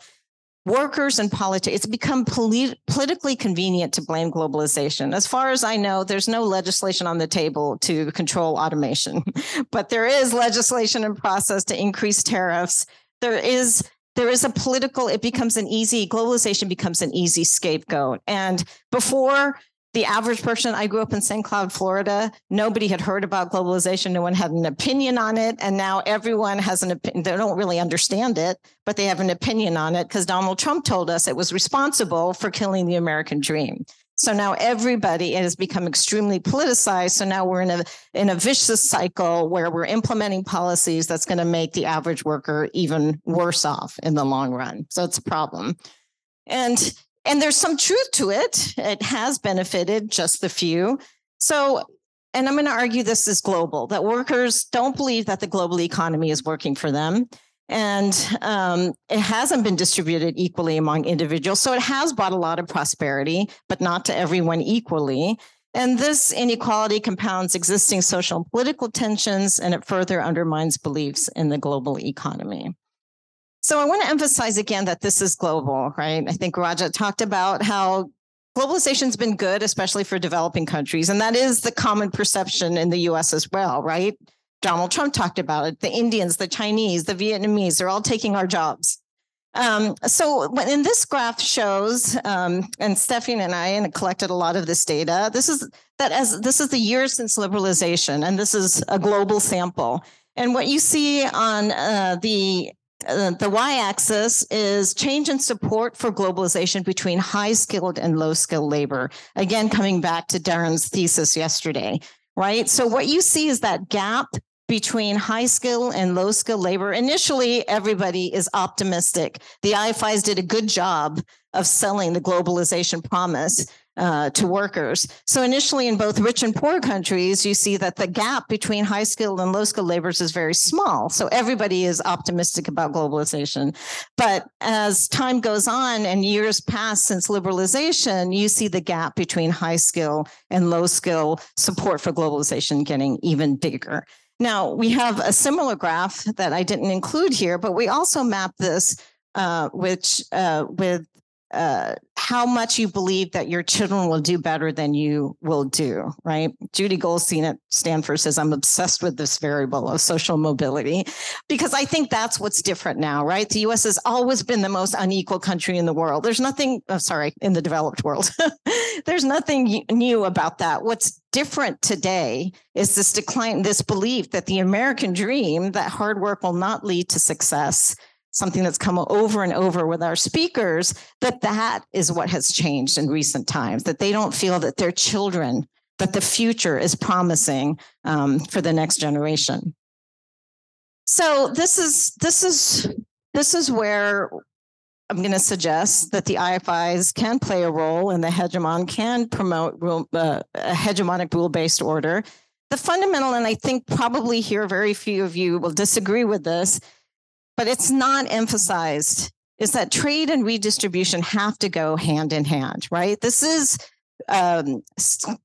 workers and politics, it's become polit- politically convenient to blame globalization. As far as I know, there's no legislation on the table to control automation, but there is legislation in process to increase tariffs. There is There is a political, it becomes an easy, globalization becomes an easy scapegoat. And before, the average person, I grew up in Saint Cloud, Florida, nobody had heard about globalization. No one had an opinion on it. And now everyone has an opinion. They don't really understand it, but they have an opinion on it because Donald Trump told us it was responsible for killing the American dream. So now everybody, it has become extremely politicized. So now we're in a in a vicious cycle where we're implementing policies that's going to make the average worker even worse off in the long run. So it's a problem. And, and there's some truth to it. It has benefited just the few. So, and I'm going to argue this is global, that workers don't believe that the global economy is working for them. And um, it hasn't been distributed equally among individuals. So it has brought a lot of prosperity, but not to everyone equally. And this inequality compounds existing social and political tensions, and it further undermines beliefs in the global economy. So I want to emphasize again that this is global, right? I think Raja talked about how globalization's been good, especially for developing countries. And that is the common perception in the U S as well, right? Donald Trump talked about it. The Indians, the Chinese, the Vietnamese, they're all taking our jobs. Um, so in this graph shows, um, and Stephanie and I and collected a lot of this data, this is that as this is the year since liberalization, and this is a global sample. And what you see on uh, the, uh, the y-axis is change in support for globalization between high-skilled and low-skilled labor. Again, coming back to Darren's thesis yesterday, right? So what you see is that gap between high skill and low skill labor. Initially, everybody is optimistic. The I F Is did a good job of selling the globalization promise uh, to workers. So initially in both rich and poor countries, you see that the gap between high skilled and low skilled laborers is very small. So everybody is optimistic about globalization. But as time goes on and years pass since liberalization, you see the gap between high skill and low skill support for globalization getting even bigger. Now, we have a similar graph that I didn't include here, but we also map this uh, which, uh, with uh, how much you believe that your children will do better than you will do, right? Judy Goldstein at Stanford says, I'm obsessed with this variable of social mobility, because I think that's what's different now, right? The U S has always been the most unequal country in the world. There's nothing, oh, sorry, in the developed world. There's nothing new about that. What's different today is this decline, this belief that the American dream, that hard work will not lead to success, something that's come over and over with our speakers, that that is what has changed in recent times, that they don't feel that their children, that the future is promising um, for the next generation. So this is, this is, this is where I'm going to suggest that the I F Is can play a role, and the hegemon can promote rule, uh, a hegemonic rule-based order. The fundamental, and I think probably here very few of you will disagree with this, but it's not emphasized, is that trade and redistribution have to go hand in hand, right? This is um,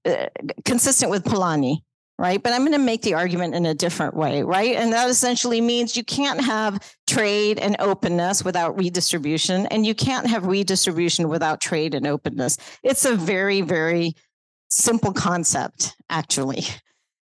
uh, consistent with Polanyi, right? But I'm going to make the argument in a different way, right? And that essentially means you can't have trade and openness without redistribution, and you can't have redistribution without trade and openness. It's a very, very simple concept, actually.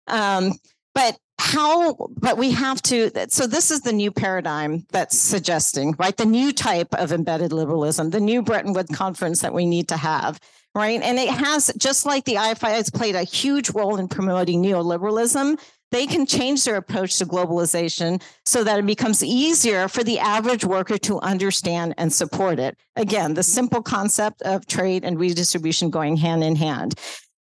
Um, but how, but we have to, so this is the new paradigm that's suggesting, right? The new type of embedded liberalism, the new Bretton Woods conference that we need to have. Right. And it has, just like the I F I has played a huge role in promoting neoliberalism, they can change their approach to globalization so that it becomes easier for the average worker to understand and support it. Again, the simple concept of trade and redistribution going hand in hand.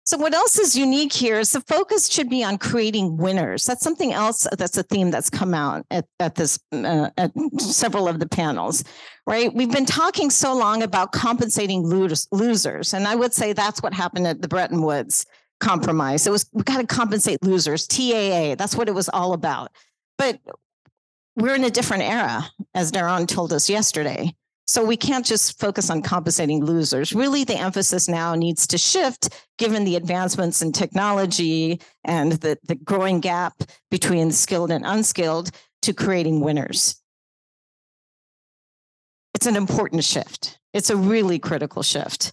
So what else is unique here is the focus should be on creating winners. That's something else that's a theme that's come out at, at this uh, at several of the panels, right? We've been talking so long about compensating losers, and I would say that's what happened at the Bretton Woods compromise. It was, we got to compensate losers, T A A, that's what it was all about. But we're in a different era, as Darren told us yesterday, So we can't just focus on compensating losers. Really, the emphasis now needs to shift, given the advancements in technology and the, the growing gap between skilled and unskilled, to creating winners. It's an important shift. It's a really critical shift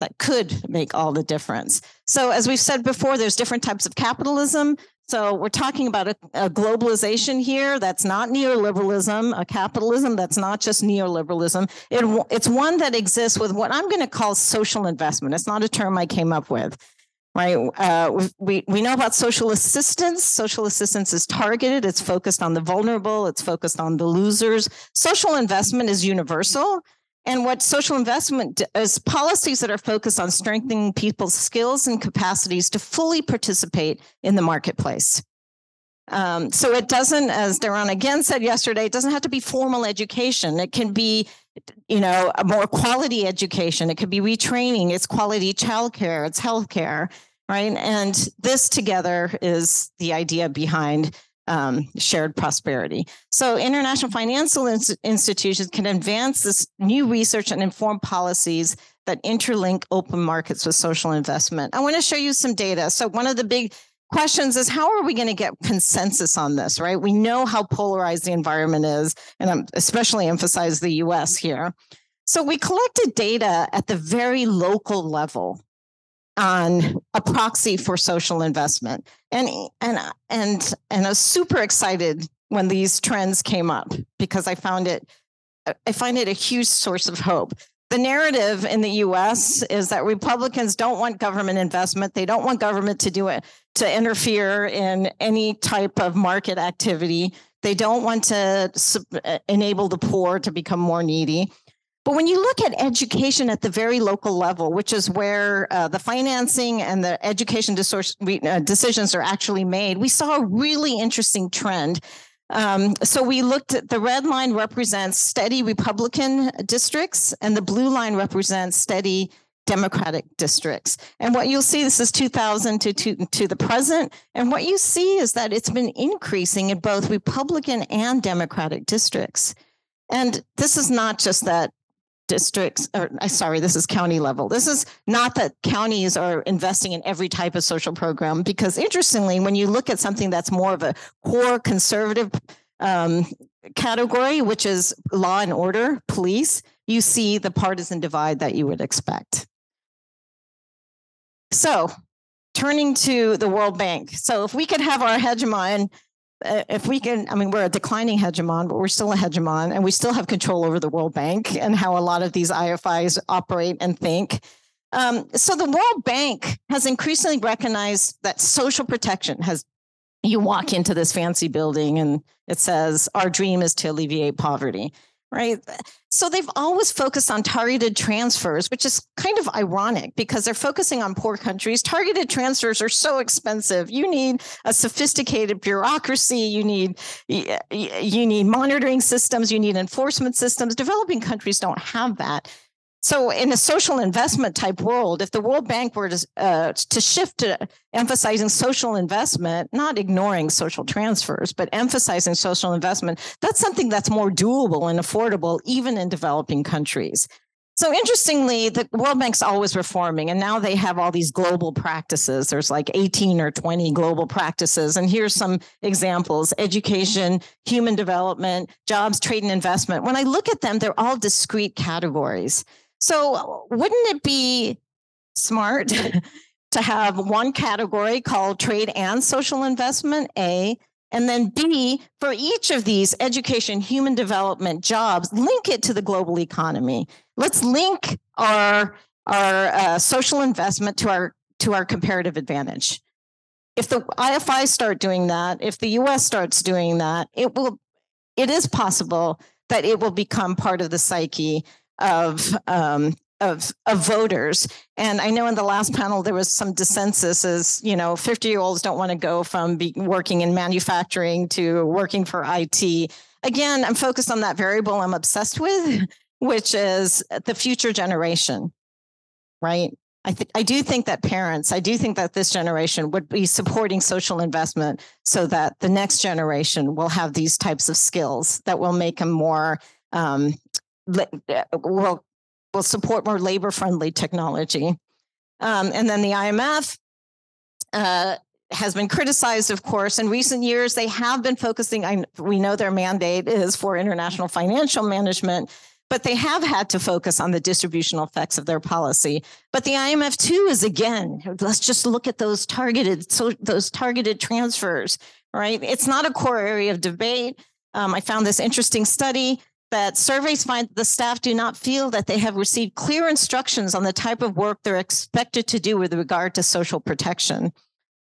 that could make all the difference. So as we've said before, there's different types of capitalism. So we're talking about a, a globalization here that's not neoliberalism, a capitalism that's not just neoliberalism. It, it's one that exists with what I'm going to call social investment. It's not a term I came up with, right? Uh, we, we know about social assistance. Social assistance is targeted. It's focused on the vulnerable. It's focused on the losers. Social investment is universal. And what social investment is policies that are focused on strengthening people's skills and capacities to fully participate in the marketplace. Um, so it doesn't, as Darren again said yesterday, it doesn't have to be formal education. It can be, you know, a more quality education. It could be retraining. It's quality childcare. It's healthcare, right? And this together is the idea behind Um, shared prosperity. So international financial ins- institutions can advance this new research and inform policies that interlink open markets with social investment. I want to show you some data. So one of the big questions is, how are we going to get consensus on this, right? We know how polarized the environment is, and I'm especially emphasize the U S here. So we collected data at the very local level on a proxy for social investment. And, and, and, and I was super excited when these trends came up, because I found it, I find it a huge source of hope. The narrative in the U S is that Republicans don't want government investment. They don't want government to do it, to interfere in any type of market activity. They don't want to sub- enable the poor to become more needy. But when you look at education at the very local level, which is where uh, the financing and the education decisions are actually made, we saw a really interesting trend. Um, so we looked at the red line represents steady Republican districts, and the blue line represents steady Democratic districts. And what you'll see, this is two thousand to, to, to the present. And what you see is that it's been increasing in both Republican and Democratic districts. And this is not just that districts, or sorry, this is county level. This is not that counties are investing in every type of social program, because interestingly, when you look at something that's more of a core conservative um, category, which is law and order, police, you see the partisan divide that you would expect. So turning to the World Bank. So if we could have our hegemon, if we can, I mean, we're a declining hegemon, but we're still a hegemon, and we still have control over the World Bank and how a lot of these I F Is operate and think. Um, so the World Bank has increasingly recognized that social protection has, you walk into this fancy building and it says, our dream is to alleviate poverty, right? So they've always focused on targeted transfers, which is kind of ironic because they're focusing on poor countries. Targeted transfers are so expensive. You need a sophisticated bureaucracy. You need, you need monitoring systems. You need enforcement systems. Developing countries don't have that. So in a social investment type world, if the World Bank were to, uh, to shift to emphasizing social investment, not ignoring social transfers, but emphasizing social investment, that's something that's more doable and affordable, even in developing countries. So interestingly, the World Bank's always reforming, and now they have all these global practices. There's like eighteen or twenty global practices, and here's some examples: education, human development, jobs, trade, and investment. When I look at them, they're all discrete categories. So wouldn't it be smart to have one category called trade and social investment, A, and then B, for each of these, education, human development, jobs, link it to the global economy. Let's link our, our uh, social investment to our, to our comparative advantage. If the I F Is start doing that, if the U S starts doing that, it will, it is possible that it will become part of the psyche of um, of of voters. And I know in the last panel there was some dissensus, as you know, fifty year olds don't want to go from be working in manufacturing to working for I T. Again, I'm focused on that variable I'm obsessed with, which is the future generation, right? I th- I do think that parents, I do think that this generation would be supporting social investment so that the next generation will have these types of skills that will make them more um, will will support more labor-friendly technology. Um, and then the I M F uh, has been criticized, of course. In recent years, they have been focusing, I, we know their mandate is for international financial management, but they have had to focus on the distributional effects of their policy. But the I M F too is, again, let's just look at those targeted, so those targeted transfers, right? It's not a core area of debate. Um, I found this interesting study that surveys find the staff do not feel that they have received clear instructions on the type of work they're expected to do with regard to social protection.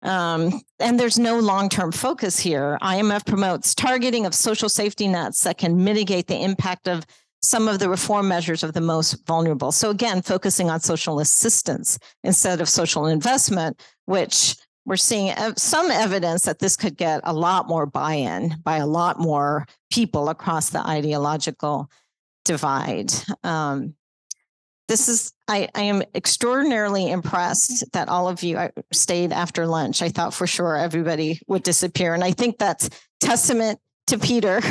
Um, and there's no long-term focus here. I M F promotes targeting of social safety nets that can mitigate the impact of some of the reform measures of the most vulnerable. So again, focusing on social assistance instead of social investment, which we're seeing some evidence that this could get a lot more buy-in by a lot more people across the ideological divide. Um, this is, I, I am extraordinarily impressed that all of you stayed after lunch. I thought for sure everybody would disappear. And I think that's testament to Peter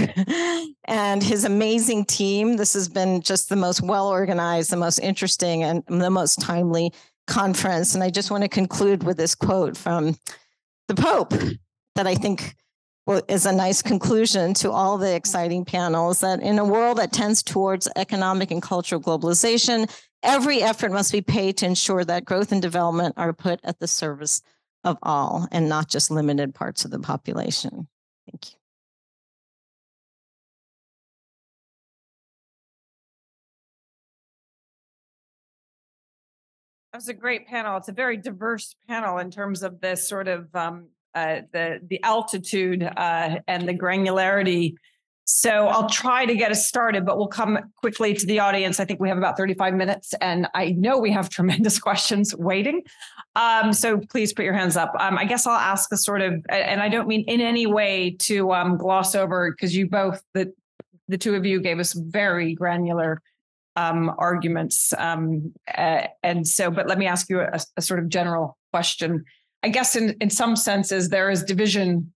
and his amazing team. This has been just the most well-organized, the most interesting, and the most timely conference. And I just want to conclude with this quote from the Pope that I think is a nice conclusion to all the exciting panels, that in a world that tends towards economic and cultural globalization, every effort must be paid to ensure that growth and development are put at the service of all and not just limited parts of the population. Thank you. That was a great panel. It's a very diverse panel in terms of this sort of um, uh, the, the altitude uh, and the granularity. So I'll try to get us started, but we'll come quickly to the audience. I think we have about thirty-five minutes, and I know we have tremendous questions waiting. Um, so please put your hands up. Um, I guess I'll ask a sort of, and I don't mean in any way to um, gloss over, because you both, the, the two of you gave us very granular Um, arguments. Um, uh, and so, but let me ask you a, a sort of general question. I guess in, in some senses, there is division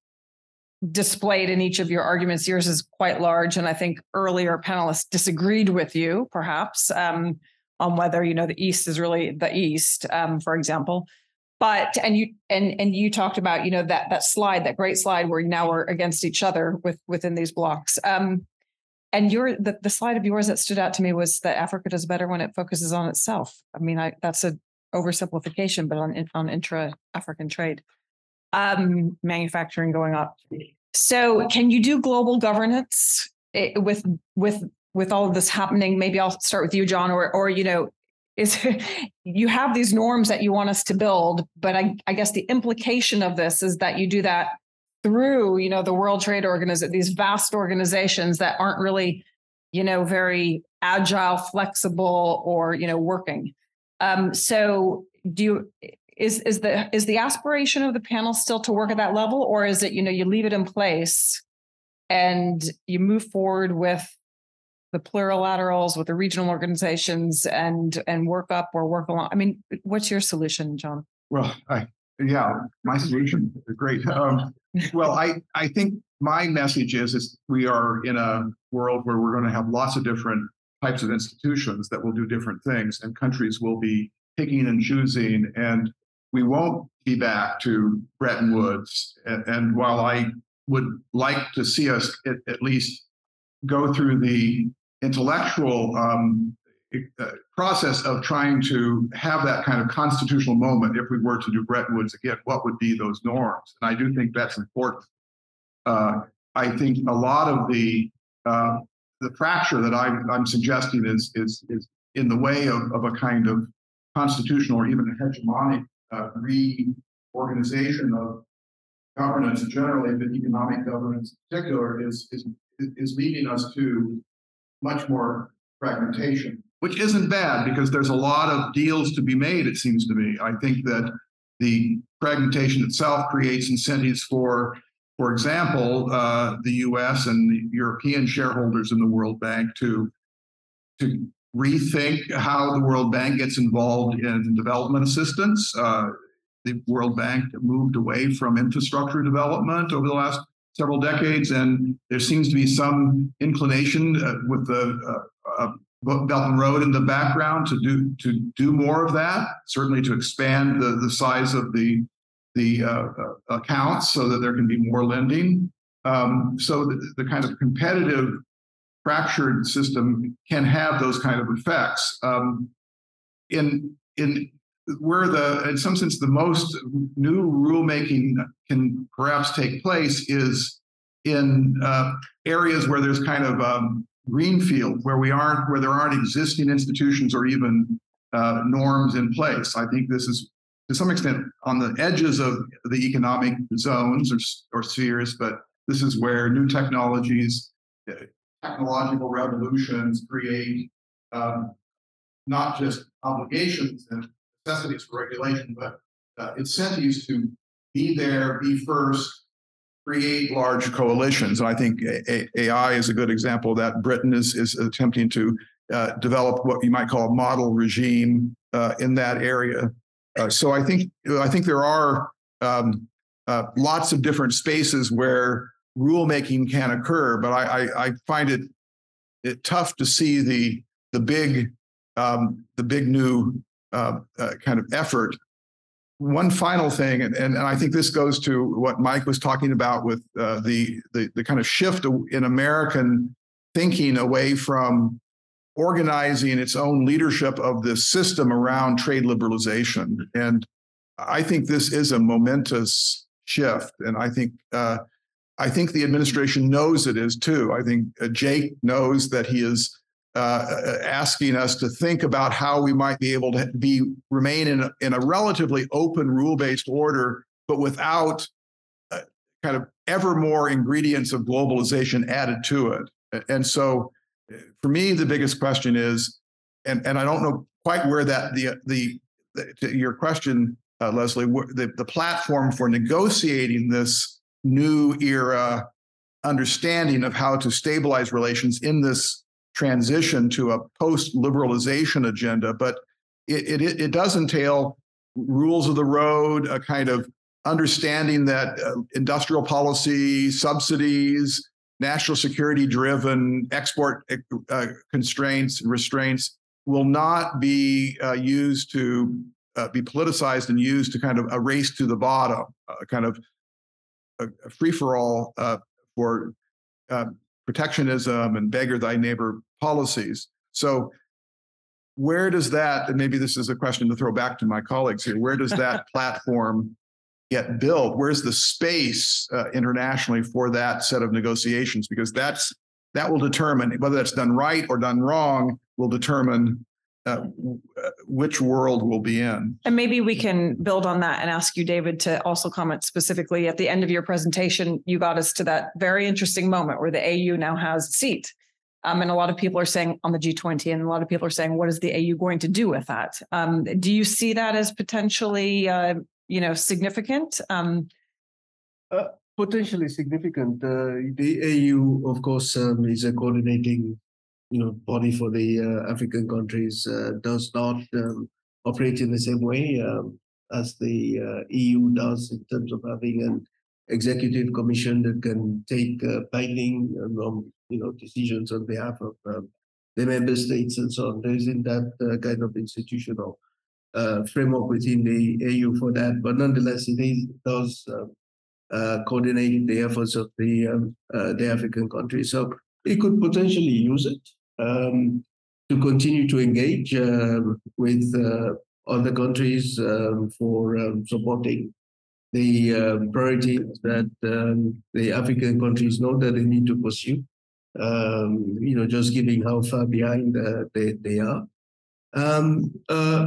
displayed in each of your arguments. Yours is quite large. And I think earlier panelists disagreed with you, perhaps, um, on whether, you know, the East is really the East, um, for example. But, and you, and, and you talked about, you know, that, that slide, that great slide where now we're against each other with, within these blocks. Um, And your the, the slide of yours that stood out to me was that Africa does better when it focuses on itself. I mean, I, that's an oversimplification, but on on intra-African trade, um, manufacturing going up. So, can you do global governance with with with all of this happening? Maybe I'll start with you, John. Or or you know, is you have these norms that you want us to build, but I I guess the implication of this is that you do that through, you know, the World Trade Organization, these vast organizations that aren't really, you know, very agile, flexible, or, you know, working. Um, so do you, is, is the, is the aspiration of the panel still to work at that level, or is it, you know, you leave it in place and you move forward with the plurilaterals, with the regional organizations, and, and work up or work along? I mean, what's your solution, John? Well, I, yeah, my solution is great. Um, Well, I, I think my message is, is we are in a world where we're going to have lots of different types of institutions that will do different things, and countries will be picking and choosing, and we won't be back to Bretton Woods. And, and while I would like to see us at, at least go through the intellectual um, process of trying to have that kind of constitutional moment, if we were to do Bretton Woods again, what would be those norms? And I do think that's important. Uh, I think a lot of the uh, the fracture that I'm, I'm suggesting is, is is in the way of, of a kind of constitutional or even a hegemonic uh, reorganization of governance generally, but economic governance in particular, is is is leading us to much more fragmentation. Which isn't bad, because there's a lot of deals to be made, it seems to me. I think that the fragmentation itself creates incentives for, for example, uh, the U S and the European shareholders in the World Bank to, to rethink how the World Bank gets involved in development assistance. Uh, the World Bank moved away from infrastructure development over the last several decades, and there seems to be some inclination uh, with the uh, a Belt and Road in the background to do to do more of that, certainly to expand the, the size of the the uh, accounts so that there can be more lending. Um, so the, the kind of competitive fractured system can have those kind of effects. Um, in in where the in some sense the most new rulemaking can perhaps take place is in uh, areas where there's kind of um, greenfield, where we aren't, where there aren't existing institutions or even uh, norms in place. I think this is, to some extent, on the edges of the economic zones or, or spheres, but this is where new technologies, technological revolutions create um, not just obligations and necessities for regulation, but uh, incentives to be there, be first, create large coalitions. And I think A I is a good example of that. Britain is, is attempting to uh, develop what you might call a model regime uh, in that area. Uh, so I think I think there are um, uh, lots of different spaces where rulemaking can occur, but I, I, I find it, it tough to see the the big um, the big new uh, uh, kind of effort. One final thing, and, and, and I think this goes to what Mike was talking about with uh, the, the the kind of shift in American thinking away from organizing its own leadership of this system around trade liberalization. And I think this is a momentous shift. And I think uh, I think the administration knows it is too. I think uh, Jake knows that he is Uh, asking us to think about how we might be able to be remain in a, in a relatively open rule-based order, but without uh, kind of ever more ingredients of globalization added to it. And so, for me, the biggest question is, and and I don't know quite where that the the, the to your question, uh, Leslie, the the platform for negotiating this new era understanding of how to stabilize relations in this transition to a post-liberalization agenda, but it, it it does entail rules of the road, a kind of understanding that uh, industrial policy, subsidies, national security-driven export uh, constraints, restraints will not be uh, used to uh, be politicized and used to kind of a race to the bottom, a kind of a free-for-all uh, for. Uh, protectionism and beggar thy neighbor policies. So where does that, and maybe this is a question to throw back to my colleagues here, where does that platform get built? Where's the space uh, internationally for that set of negotiations? Because that's that will determine, whether that's done right or done wrong, will determine Uh, which world we'll be in. And maybe we can build on that and ask you, David, to also comment specifically. At the end of your presentation, you got us to that very interesting moment where the A U now has a seat. Um, and a lot of people are saying on the G twenty, and a lot of people are saying, what is the A U going to do with that? Um, do you see that as potentially, uh, you know, significant? Um, uh, potentially significant. Uh, the A U, of course, um, is a coordinating you know, body for the uh, African countries, uh, does not um, operate in the same way um, as the uh, E U does in terms of having an executive commission that can take uh, binding um, you know, decisions on behalf of um, the member states and so on. There isn't that uh, kind of institutional uh, framework within the A U for that, but nonetheless, it is, does um, uh, coordinate the efforts of the, um, uh, the African countries. So it could potentially use it. Um, to continue to engage uh, with uh, other countries um, for um, supporting the uh, priorities that um, the African countries know that they need to pursue, um, you know, just giving how far behind uh, they, they are. Um, uh,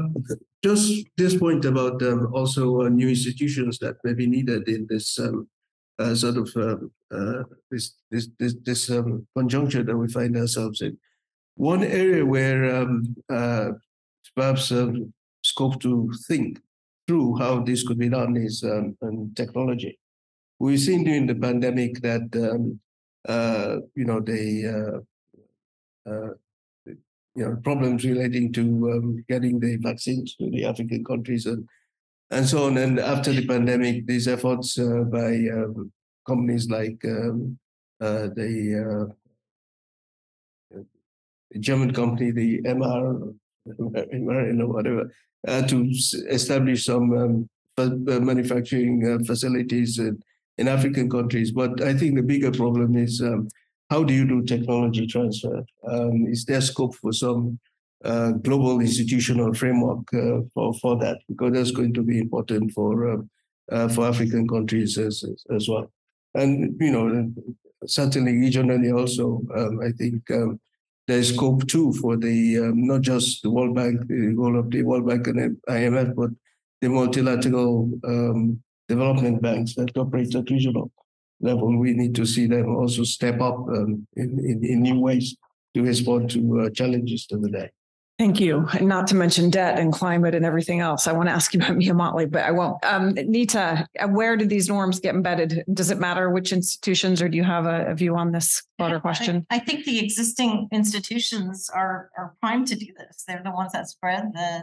just this point about um, also uh, new institutions that may be needed in this um, uh, sort of uh, uh, this this this, this um, conjuncture that we find ourselves in. One area where um, uh, perhaps um, scope to think through how this could be done is um, in technology. We've seen during the pandemic that um, uh, you know the uh, uh, you know problems relating to um, getting the vaccines to the African countries and and so on. And after the pandemic, these efforts uh, by um, companies like um, uh, the uh, German company, the M R, or whatever, uh, to establish some um, manufacturing uh, facilities in, in African countries. But I think the bigger problem is um, how do you do technology transfer? Um, is there scope for some uh, global institutional framework uh, for, for that? Because that's going to be important for um, uh, for African countries as, as well. And, you know, certainly regionally also, um, I think um, there's scope too for the, um, not just the World Bank, the role of the World Bank and the I M F, but the multilateral um, development banks that operate at regional level. We need to see them also step up um, in, in, in new ways to respond to uh, challenges of the day. Thank you. And not to mention debt and climate and everything else. I want to ask you about Mia Motley, but I won't. Um, Nita, where did these norms get embedded? Does it matter which institutions, or do you have a, a view on this broader question? I, I think the existing institutions are, are primed to do this. They're the ones that spread the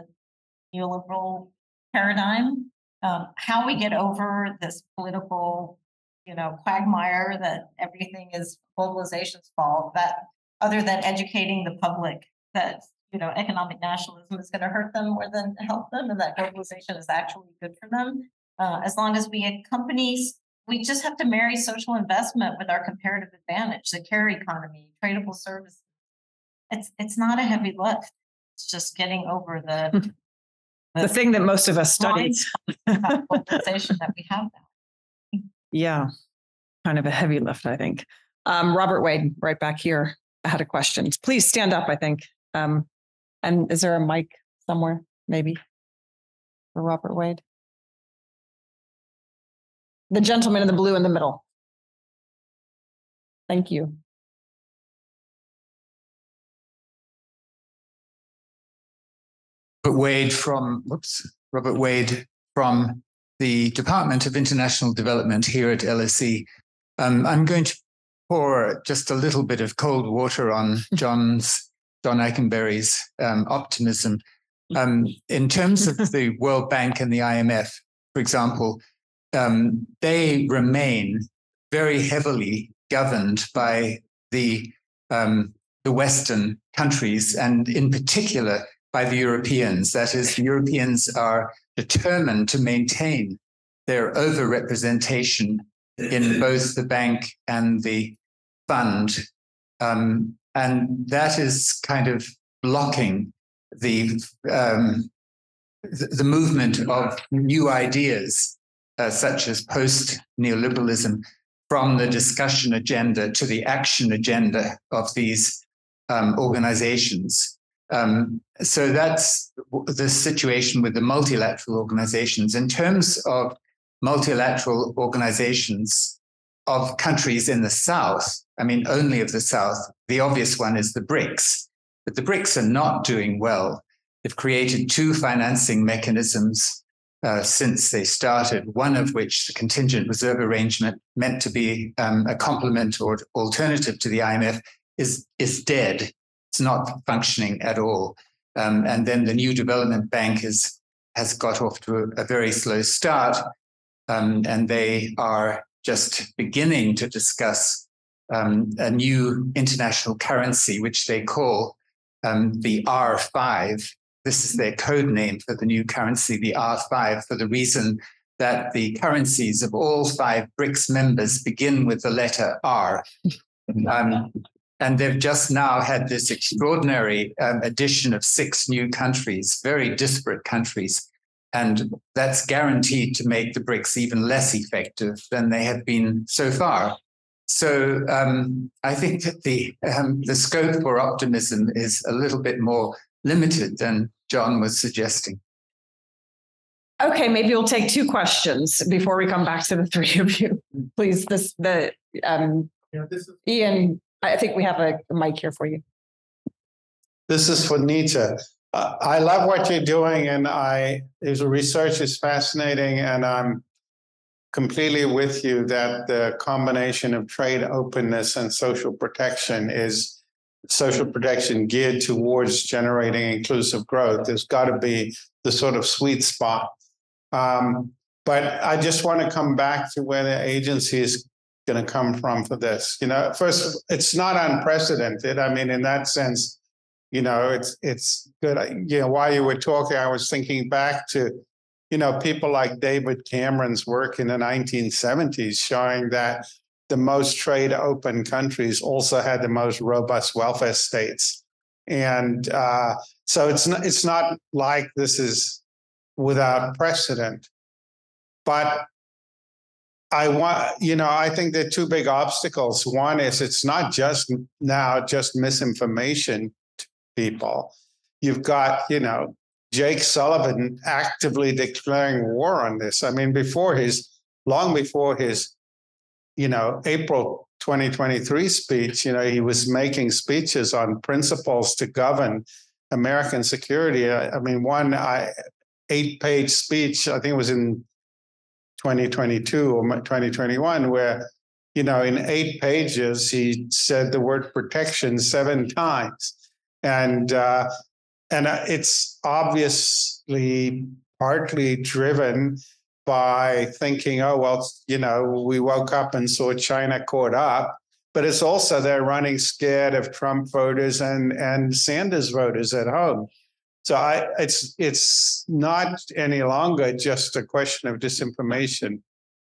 neoliberal paradigm. Um, how we get over this political, you know, quagmire that everything is globalization's fault, that other than educating the public, that you know, economic nationalism is going to hurt them more than help them, and that globalization is actually good for them. Uh, as long as we accompany, we just have to marry social investment with our comparative advantage, the care economy, tradable services. It's it's not a heavy lift. It's just getting over the the, the thing that most of us studied. Globalization that we have now. Yeah, kind of a heavy lift, I think. Um, Robert Wade, right back here, I had a question. Please stand up. I think. Um, And is there a mic somewhere, maybe, for Robert Wade? The gentleman in the blue in the middle. Thank you. Robert Wade from, whoops, Robert Wade from the Department of International Development here at L S E. Um, I'm going to pour just a little bit of cold water on John's John Ikenberry's um, optimism. Um, in terms of the World Bank and the I M F, for example, um, they remain very heavily governed by the, um, the Western countries, and in particular by the Europeans. That is, the Europeans are determined to maintain their overrepresentation in both the bank and the fund. Um, And that is kind of blocking the um, the movement of new ideas, uh, such as post-neoliberalism, from the discussion agenda to the action agenda of these um, organizations. Um, so that's the situation with the multilateral organizations. In terms of multilateral organizations of countries in the South, I mean, only of the South, the obvious one is the BRICS, but the BRICS are not doing well. They've created two financing mechanisms uh, since they started, one of which, the contingent reserve arrangement, meant to be um, a complement or alternative to the I M F, is, is dead. It's not functioning at all. Um, and then the new development bank is, has got off to a, a very slow start, um, and they are just beginning to discuss Um, a new international currency, which they call um, the R five. This is their code name for the new currency, the R five, for the reason that the currencies of all five BRICS members begin with the letter R. Um, and they've just now had this extraordinary um, addition of six new countries, very disparate countries. And that's guaranteed to make the BRICS even less effective than they have been so far. So um, I think that the um, the scope for optimism is a little bit more limited than John was suggesting. Okay, maybe we'll take two questions before we come back to the three of you. Please, this the um, yeah, this is Ian. I think we have a, a mic here for you. This is for Nita. Uh, I love what you're doing, and I your research is fascinating, and I'm completely with you that the combination of trade openness and social protection is social protection geared towards generating inclusive growth. There's got to be the sort of sweet spot. Um, but I just want to come back to where the agency is going to come from for this. You know, first, it's not unprecedented. I mean, in that sense, You know, it's it's good. You know, while you were talking, I was thinking back to, you know, people like David Cameron's work in the nineteen seventies showing that the most trade open countries also had the most robust welfare states. And uh, so it's not, it's not like this is without precedent. But I want, you know, I think there are two big obstacles. One is it's not just now just misinformation to people. You've got, you know, Jake Sullivan actively declaring war on this. I mean, before his, long before his, you know, April twenty twenty-three speech, you know, he was making speeches on principles to govern American security. I, I mean, one I, eight-page speech, I think it was in twenty twenty-two or twenty twenty-one, where, you know, in eight pages, he said the word protection seven times. And uh, and it's obviously partly driven by thinking, oh, well, you know, we woke up and saw China caught up. But it's also they're running scared of Trump voters and, and Sanders voters at home. So I, it's it's not any longer just a question of disinformation.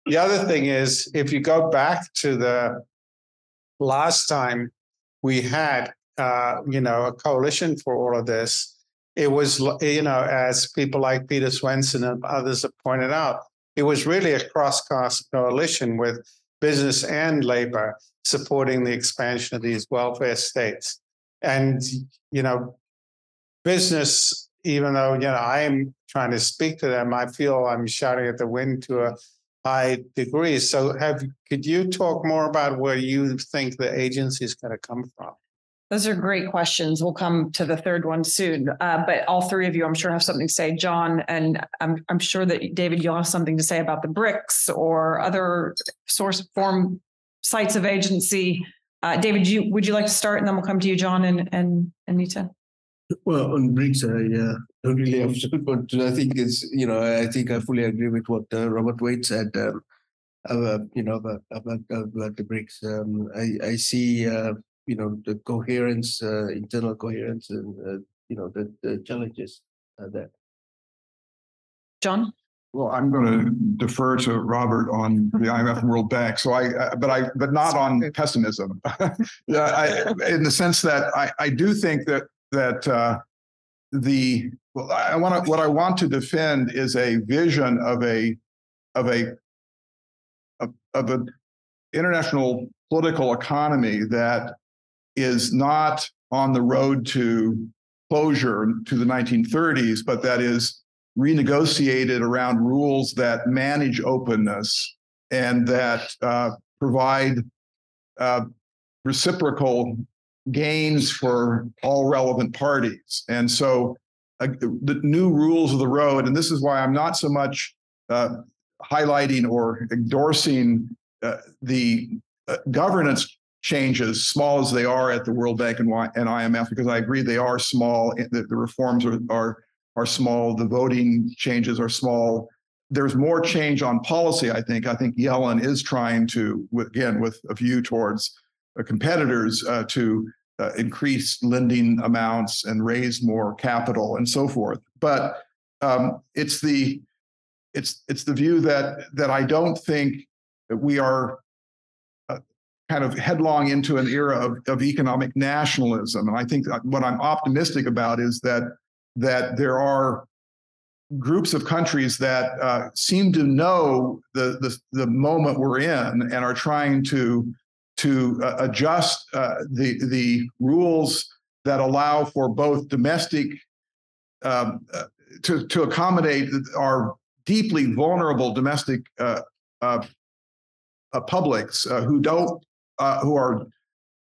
The other thing is, if you go back to the last time we had, uh, you know, a coalition for all of this, it was, you know, as people like Peter Swenson and others have pointed out, it was really a cross-cost coalition with business and labor supporting the expansion of these welfare states. And, you know, business, even though, you know, I'm trying to speak to them, I feel I'm shouting at the wind to a high degree. So have could you talk more about where you think the agency is going to come from? Those are great questions. We'll come to the third one soon. Uh, but all three of you, I'm sure, have something to say, John. And I'm, I'm sure that, David, you'll have something to say about the BRICS or other source form sites of agency. Uh, David, you, would you like to start? And then we'll come to you, John and, and, and Nita. Well, on BRICS, I uh, don't really have to, but I think it's, you know, I think I fully agree with what uh, Robert Wade said, um, about, you know, about, about, about the BRICS. Um, I, I see, uh, you know, the coherence, uh, internal coherence, and, uh, you know, the, the challenges there. John? Well, I'm going to defer to Robert on the I M F and World Bank. So I, uh, but I, but not on pessimism. yeah, I, in the sense that I, I do think that. that uh, the well, I want to, what I want to defend is a vision of a of a of, of an international political economy that is not on the road to closure to the nineteen thirties, but that is renegotiated around rules that manage openness and that uh, provide uh, reciprocal gains for all relevant parties. And so uh, the new rules of the road, and this is why I'm not so much uh, highlighting or endorsing uh, the uh, governance changes, small as they are at the World Bank and, and I M F, because I agree they are small, the, the reforms are, are, are small, the voting changes are small. There's more change on policy, I think. I think Yellen is trying to, again, with a view towards uh, competitors uh, to Uh, increase lending amounts and raise more capital and so forth. But um, it's the it's it's the view that that I don't think that we are uh, kind of headlong into an era of, of economic nationalism. And I think what I'm optimistic about is that that there are groups of countries that uh, seem to know the, the the moment we're in and are trying to. to uh, adjust uh, the, the rules that allow for both domestic, um, uh, to, to accommodate our deeply vulnerable domestic uh, uh, uh, publics uh, who don't, uh, who are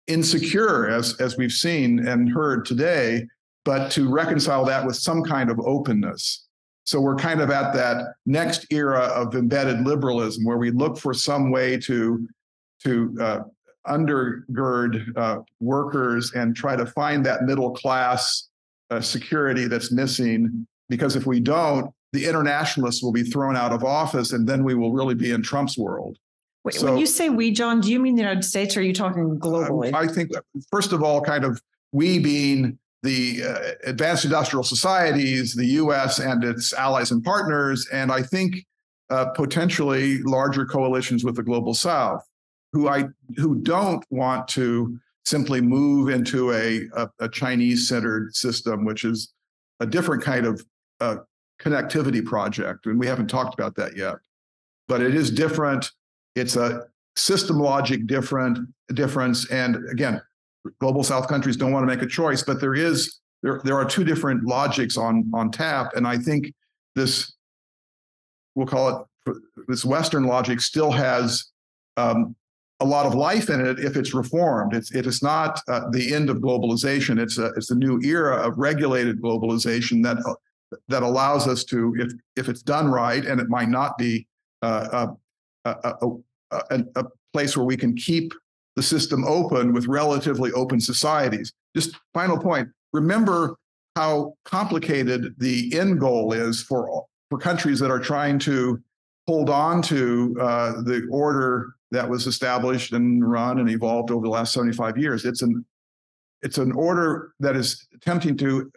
insecure, as, as we've seen and heard today, but to reconcile that with some kind of openness. So we're kind of at that next era of embedded liberalism where we look for some way to, to uh, undergird uh, workers and try to find that middle class uh, security that's missing. Because if we don't, the internationalists will be thrown out of office, and then we will really be in Trump's world. Wait, so, when you say we, John, do you mean the United States, or are you talking globally? Uh, I think, first of all, kind of we being the uh, advanced industrial societies, the U S and its allies and partners, and I think uh, potentially larger coalitions with the global South, who I who don't want to simply move into a, a, a Chinese-centered system, which is a different kind of uh, connectivity project. And we haven't talked about that yet, but it is different. It's a system logic different difference. And again, global South countries don't want to make a choice, but there is there, there are two different logics on, on tap. And I think this, we'll call it, this Western logic still has um, a lot of life in it if it's reformed. It's, it is not uh, the end of globalization. It's a, it's a new era of regulated globalization that uh, that allows us to, if if it's done right, and it might not be uh, a, a, a, a place where we can keep the system open with relatively open societies. Just final point, remember how complicated the end goal is for, for countries that are trying to hold on to uh, the order that was established and run and evolved over the last seventy-five years. It's an, it's an order that is attempting to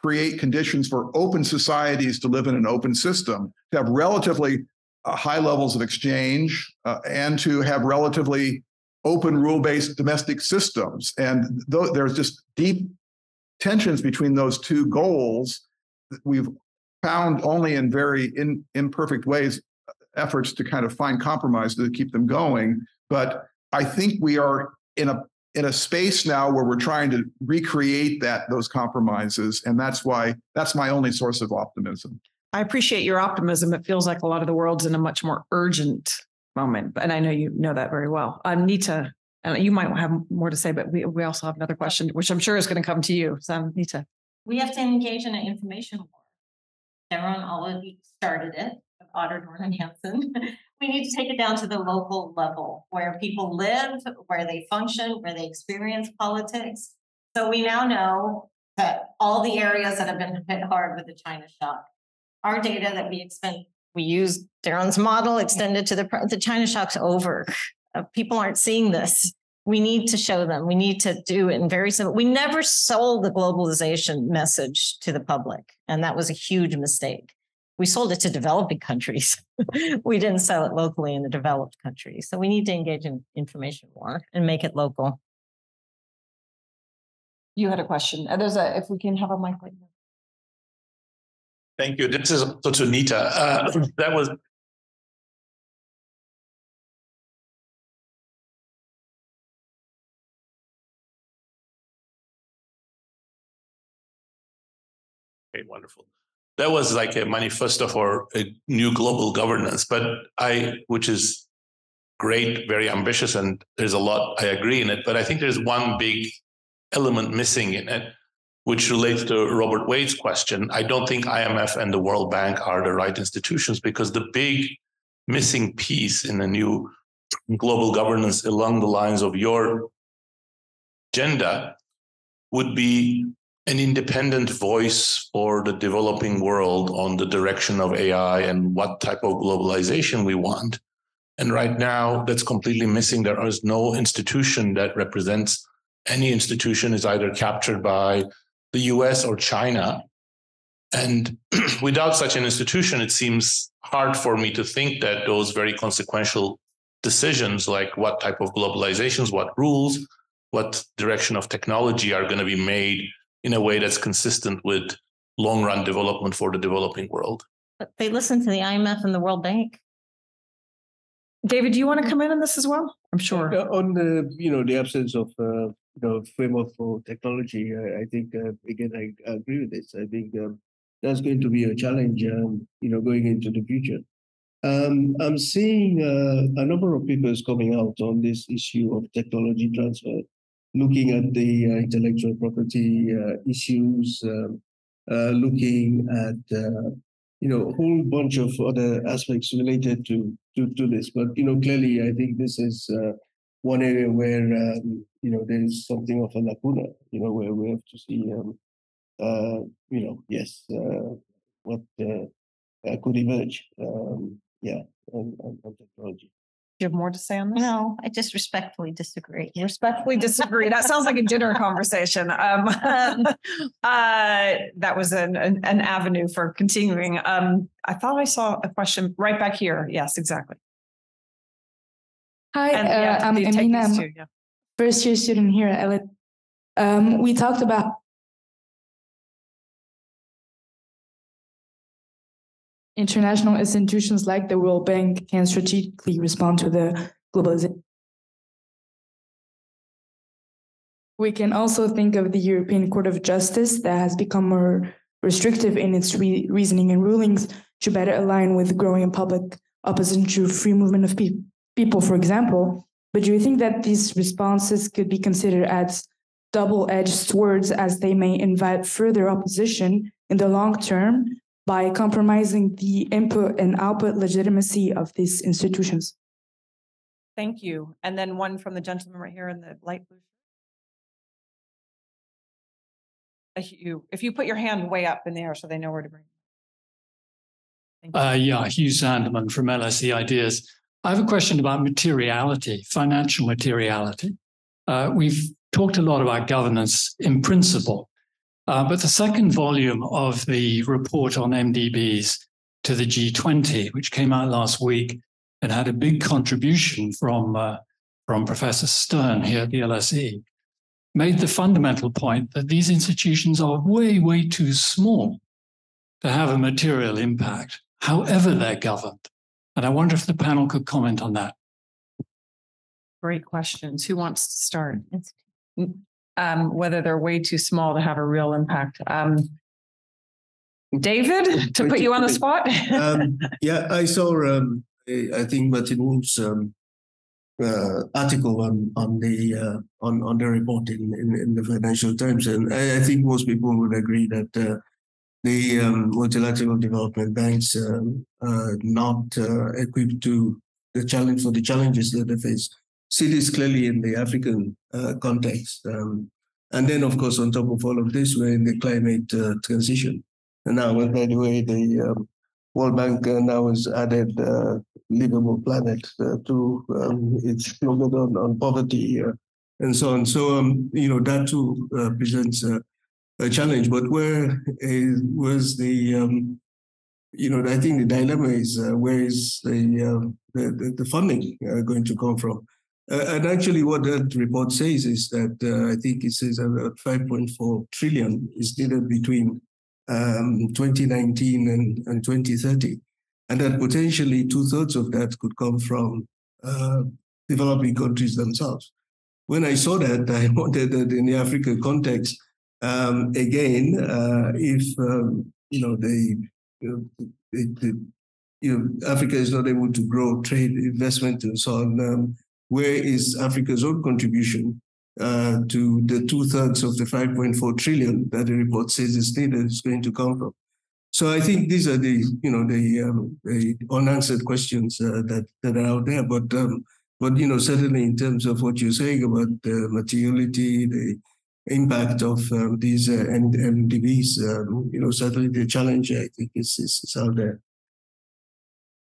create conditions for open societies to live in an open system, to have relatively uh, high levels of exchange, uh, and to have relatively open rule-based domestic systems. And th- there's just deep tensions between those two goals that we've found only in very in, imperfect ways, efforts to kind of find compromise to keep them going. But I think we are in a in a space now where we're trying to recreate that those compromises. And that's why that's my only source of optimism. I appreciate your optimism. It feels like a lot of the world's in a much more urgent moment. And I know you know that very well. Um, Nita, you might have more to say, but we, we also have another question, which I'm sure is going to come to you. So, Nita. We have to engage in an information war. Everyone already started it, with Otter, Dorn, and Hansen. We need to take it down to the local level where people live, where they function, where they experience politics. So we now know that all the areas that have been hit hard with the China shock, our data that we expend, we use Darren's model extended to the, the China shock's over. Uh, people aren't seeing this. We need to show them. We need to do it in very simple. We never sold the globalization message to the public, and that was a huge mistake. We sold it to developing countries. We didn't sell it locally in the developed countries. So we need to engage in information war and make it local. You had a question. There's a, if we can have a mic right now. Thank you. This is also to Nita. Uh, that was. Okay, wonderful. That was like a manifesto for a new global governance, but I, which is great, very ambitious, and there's a lot I agree in it, but I think there's one big element missing in it, which relates to Robert Wade's question. I don't think I M F and the World Bank are the right institutions, because the big missing piece in the new global governance along the lines of your agenda would be an independent voice for the developing world on the direction of A I and what type of globalization we want. And right now, that's completely missing. There is no institution that represents any institution is either captured by the U S or China. And without such an institution, it seems hard for me to think that those very consequential decisions, like what type of globalizations, what rules, what direction of technology are going to be made in a way that's consistent with long-run development for the developing world. But they listen to the I M F and the World Bank. David, do you want to come in on this as well? I'm sure. Uh, on the, you know, the absence of, uh, you know, framework for technology, I, I think, uh, again, I, I agree with this. I think um, that's going to be a challenge, um, you know, going into the future. Um, I'm seeing uh, a number of papers coming out on this issue of technology transfer, looking at the uh, intellectual property uh, issues, um, uh, looking at, uh, you know, a whole bunch of other aspects related to, to, to this. But, you know, clearly, I think this is uh, one area where, um, you know, there is something of a lacuna, you know, where we have to see, um, uh, you know, yes, uh, what uh, could emerge, um, yeah, on, on, on technology. Do you have more to say on this? No, I just respectfully disagree. Respectfully disagree. That sounds like a dinner conversation. Um, uh, that was an, an, an avenue for continuing. Um, I thought I saw a question right back here. Yes, exactly. Hi, and, yeah, uh, I'm Amina. I'm a yeah. first year student here at L A. Um, we talked about international institutions like the World Bank can strategically respond to the globalization. We can also think of the European Court of Justice that has become more restrictive in its re reasoning and rulings to better align with growing public opposition to free movement of pe people, for example. But do you think that these responses could be considered as double-edged swords, as they may invite further opposition in the long term, by compromising the input and output legitimacy of these institutions? Thank you. And then one from the gentleman right here in the light blue. If you, if you put your hand way up in the air so they know where to bring it. Uh, yeah, Hugh Sanderman from L S E Ideas. I have a question about materiality, financial materiality. Uh, we've talked a lot about governance in principle. Uh, but the second volume of the report on M D Bs to the G twenty, which came out last week and had a big contribution from, uh, from Professor Stern here at the L S E, made the fundamental point that these institutions are way, way too small to have a material impact, however they're governed. And I wonder if the panel could comment on that. Great questions. Who wants to start? Um, whether they're way too small to have a real impact. Um, David, to put you on the spot. um, yeah, I saw, um, I think, Martin Wolf's um, uh, article on on the uh, on on the report in, in in the Financial Times, and I, I think most people would agree that uh, the um, multilateral development banks are uh, uh, not uh, equipped to the challenge for the challenges that they face. See this clearly in the African uh, context. Um, and then, of course, on top of all of this, we're in the climate uh, transition. And now, well, by the way, the um, World Bank uh, now has added uh, livable planet uh, to um, its focus on, on poverty uh, and so on. So, um, you know, that too uh, presents uh, a challenge. But where is, was the, um, you know, I think the dilemma is uh, where is the, uh, the, the funding uh, going to come from? Uh, and actually, what that report says is that uh, I think it says about five point four trillion is needed between um, twenty nineteen and, and twenty thirty, and that potentially two thirds of that could come from uh, developing countries themselves. When I saw that, I noted that in the African context, um, again, uh, if um, you know the, the, the you know, Africa is not able to grow trade, investment, and so on. Um, Where is Africa's own contribution uh, to the two-thirds of the five point four trillion that the report says is needed is going to come from? So I think these are the, you know, the, um, the unanswered questions uh, that that are out there. But um, but you know, certainly in terms of what you're saying about the materiality, the impact of um, these uh, M D Bs, um, you know, certainly the challenge I think is, is is out there.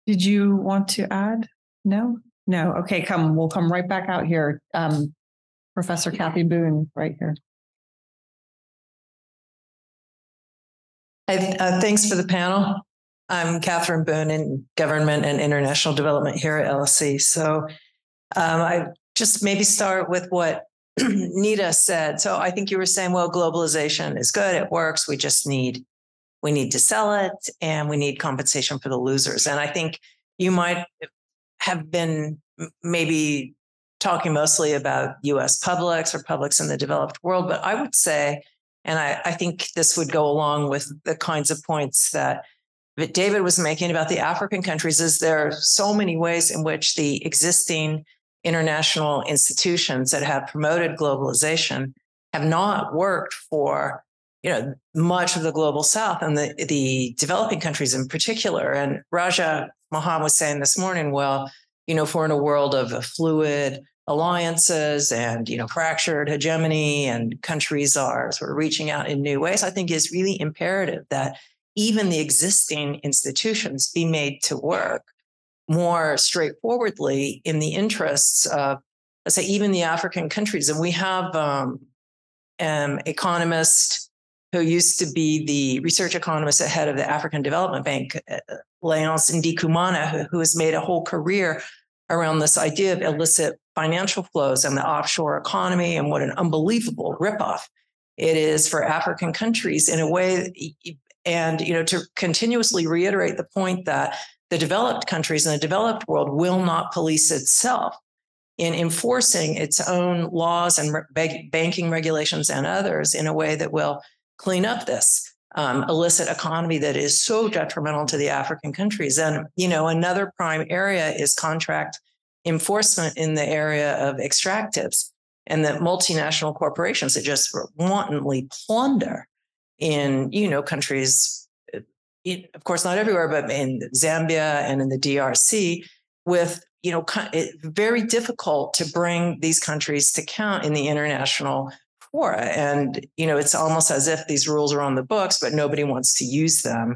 Did you want to add? No. No. Okay, come. We'll come right back out here. Um, Professor Kathy Boone, right here. I, uh, thanks for the panel. I'm Katherine Boone in Government and International Development here at L S E. So um, I just maybe start with what Nita said. So I think you were saying, well, globalization is good. It works. We just need, we need to sell it, and we need compensation for the losers. And I think you might have been maybe talking mostly about U S publics or publics in the developed world. But I would say, and I, I think this would go along with the kinds of points that David was making about the African countries, is there are so many ways in which the existing international institutions that have promoted globalization have not worked for, you know, much of the global South and the, the developing countries in particular. And Raja Mohan was saying this morning, well, you know, if we're in a world of fluid alliances and, you know, fractured hegemony and countries are sort of reaching out in new ways, I think it's really imperative that even the existing institutions be made to work. more straightforwardly in the interests of, let's say, even the African countries. And we have um, an economist who used to be the research economist at head of the African Development Bank, Léonce Ndikumana, who, who has made a whole career around this idea of illicit financial flows and the offshore economy and what an unbelievable ripoff it is for African countries in a way. And, you know, to continuously reiterate the point that the developed countries and the developed world will not police itself in enforcing its own laws and re- banking regulations and others in a way that will clean up this um, illicit economy that is so detrimental to the African countries. And, you know, another prime area is contract enforcement in the area of extractives, and that multinational corporations that just wantonly plunder in, you know, countries, it, of course, not everywhere, but in Zambia and in the D R C, with, you know, it, very difficult to bring these countries to count in the international fora. And, you know, it's almost as if these rules are on the books, but nobody wants to use them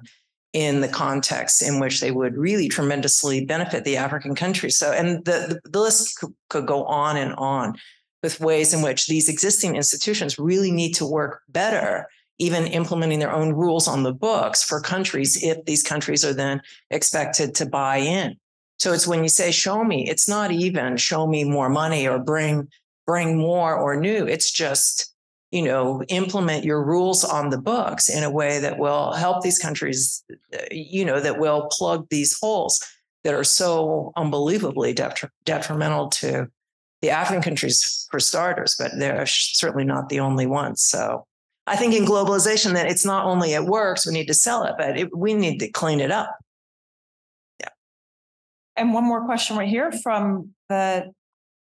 in the context in which they would really tremendously benefit the African countries. So, and the, the, the list could, could go on and on with ways in which these existing institutions really need to work better, even implementing their own rules on the books for countries if these countries are then expected to buy in. So it's when you say, show me, it's not even show me more money or bring bring more or new. It's just, you know, implement your rules on the books in a way that will help these countries, you know, that will plug these holes that are so unbelievably detri- detrimental to the African countries, for starters, but they're certainly not the only ones. So I think in globalization that it's not only it works, we need to sell it, but it, we need to clean it up. Yeah. And one more question right here from the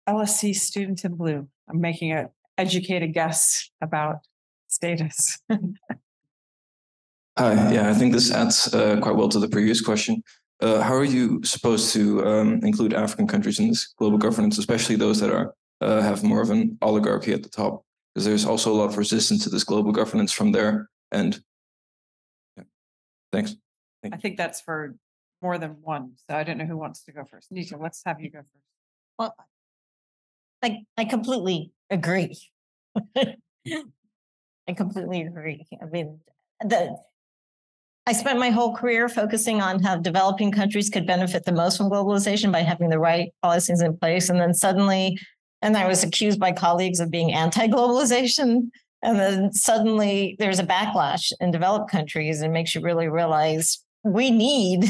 L S C student in blue. I'm making an educated guess about status. Hi, yeah, I think this adds uh, quite well to the previous question. Uh, how are you supposed to um, include African countries in this global governance, especially those that are uh, have more of an oligarchy at the top? Because there's also a lot of resistance to this global governance from their end. Yeah. Thanks. Thank I think that's for more than one. So I don't know who wants to go first. Nita, let's have you go first. Well, I, I completely agree. I completely agree. I mean, the... I spent my whole career focusing on how developing countries could benefit the most from globalization by having the right policies in place. And then suddenly, and I was accused by colleagues of being anti-globalization. And then suddenly there's a backlash in developed countries, and makes you really realize we need,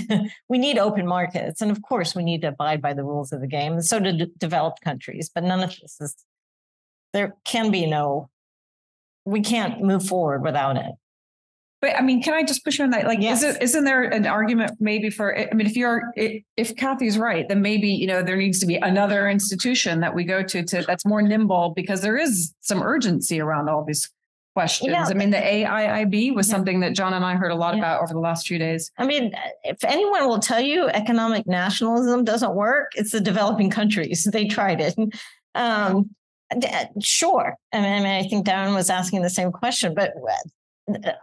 we need open markets. And of course we need to abide by the rules of the game. And so do d- developed countries, but none of this is, there can be no, we can't move forward without it. But I mean, can I just push you on that? Like, yes. isn't, isn't there an argument maybe for, I mean, if you're, if Kathy's right, then maybe, you know, there needs to be another institution that we go to, to that's more nimble, because there is some urgency around all these questions. Yeah. I mean, the A I I B was yeah. something that John and I heard a lot yeah. about over the last few days. I mean, if anyone will tell you economic nationalism doesn't work, it's the developing countries. They tried it. Um, sure. I mean, I mean, I think Darren was asking the same question, but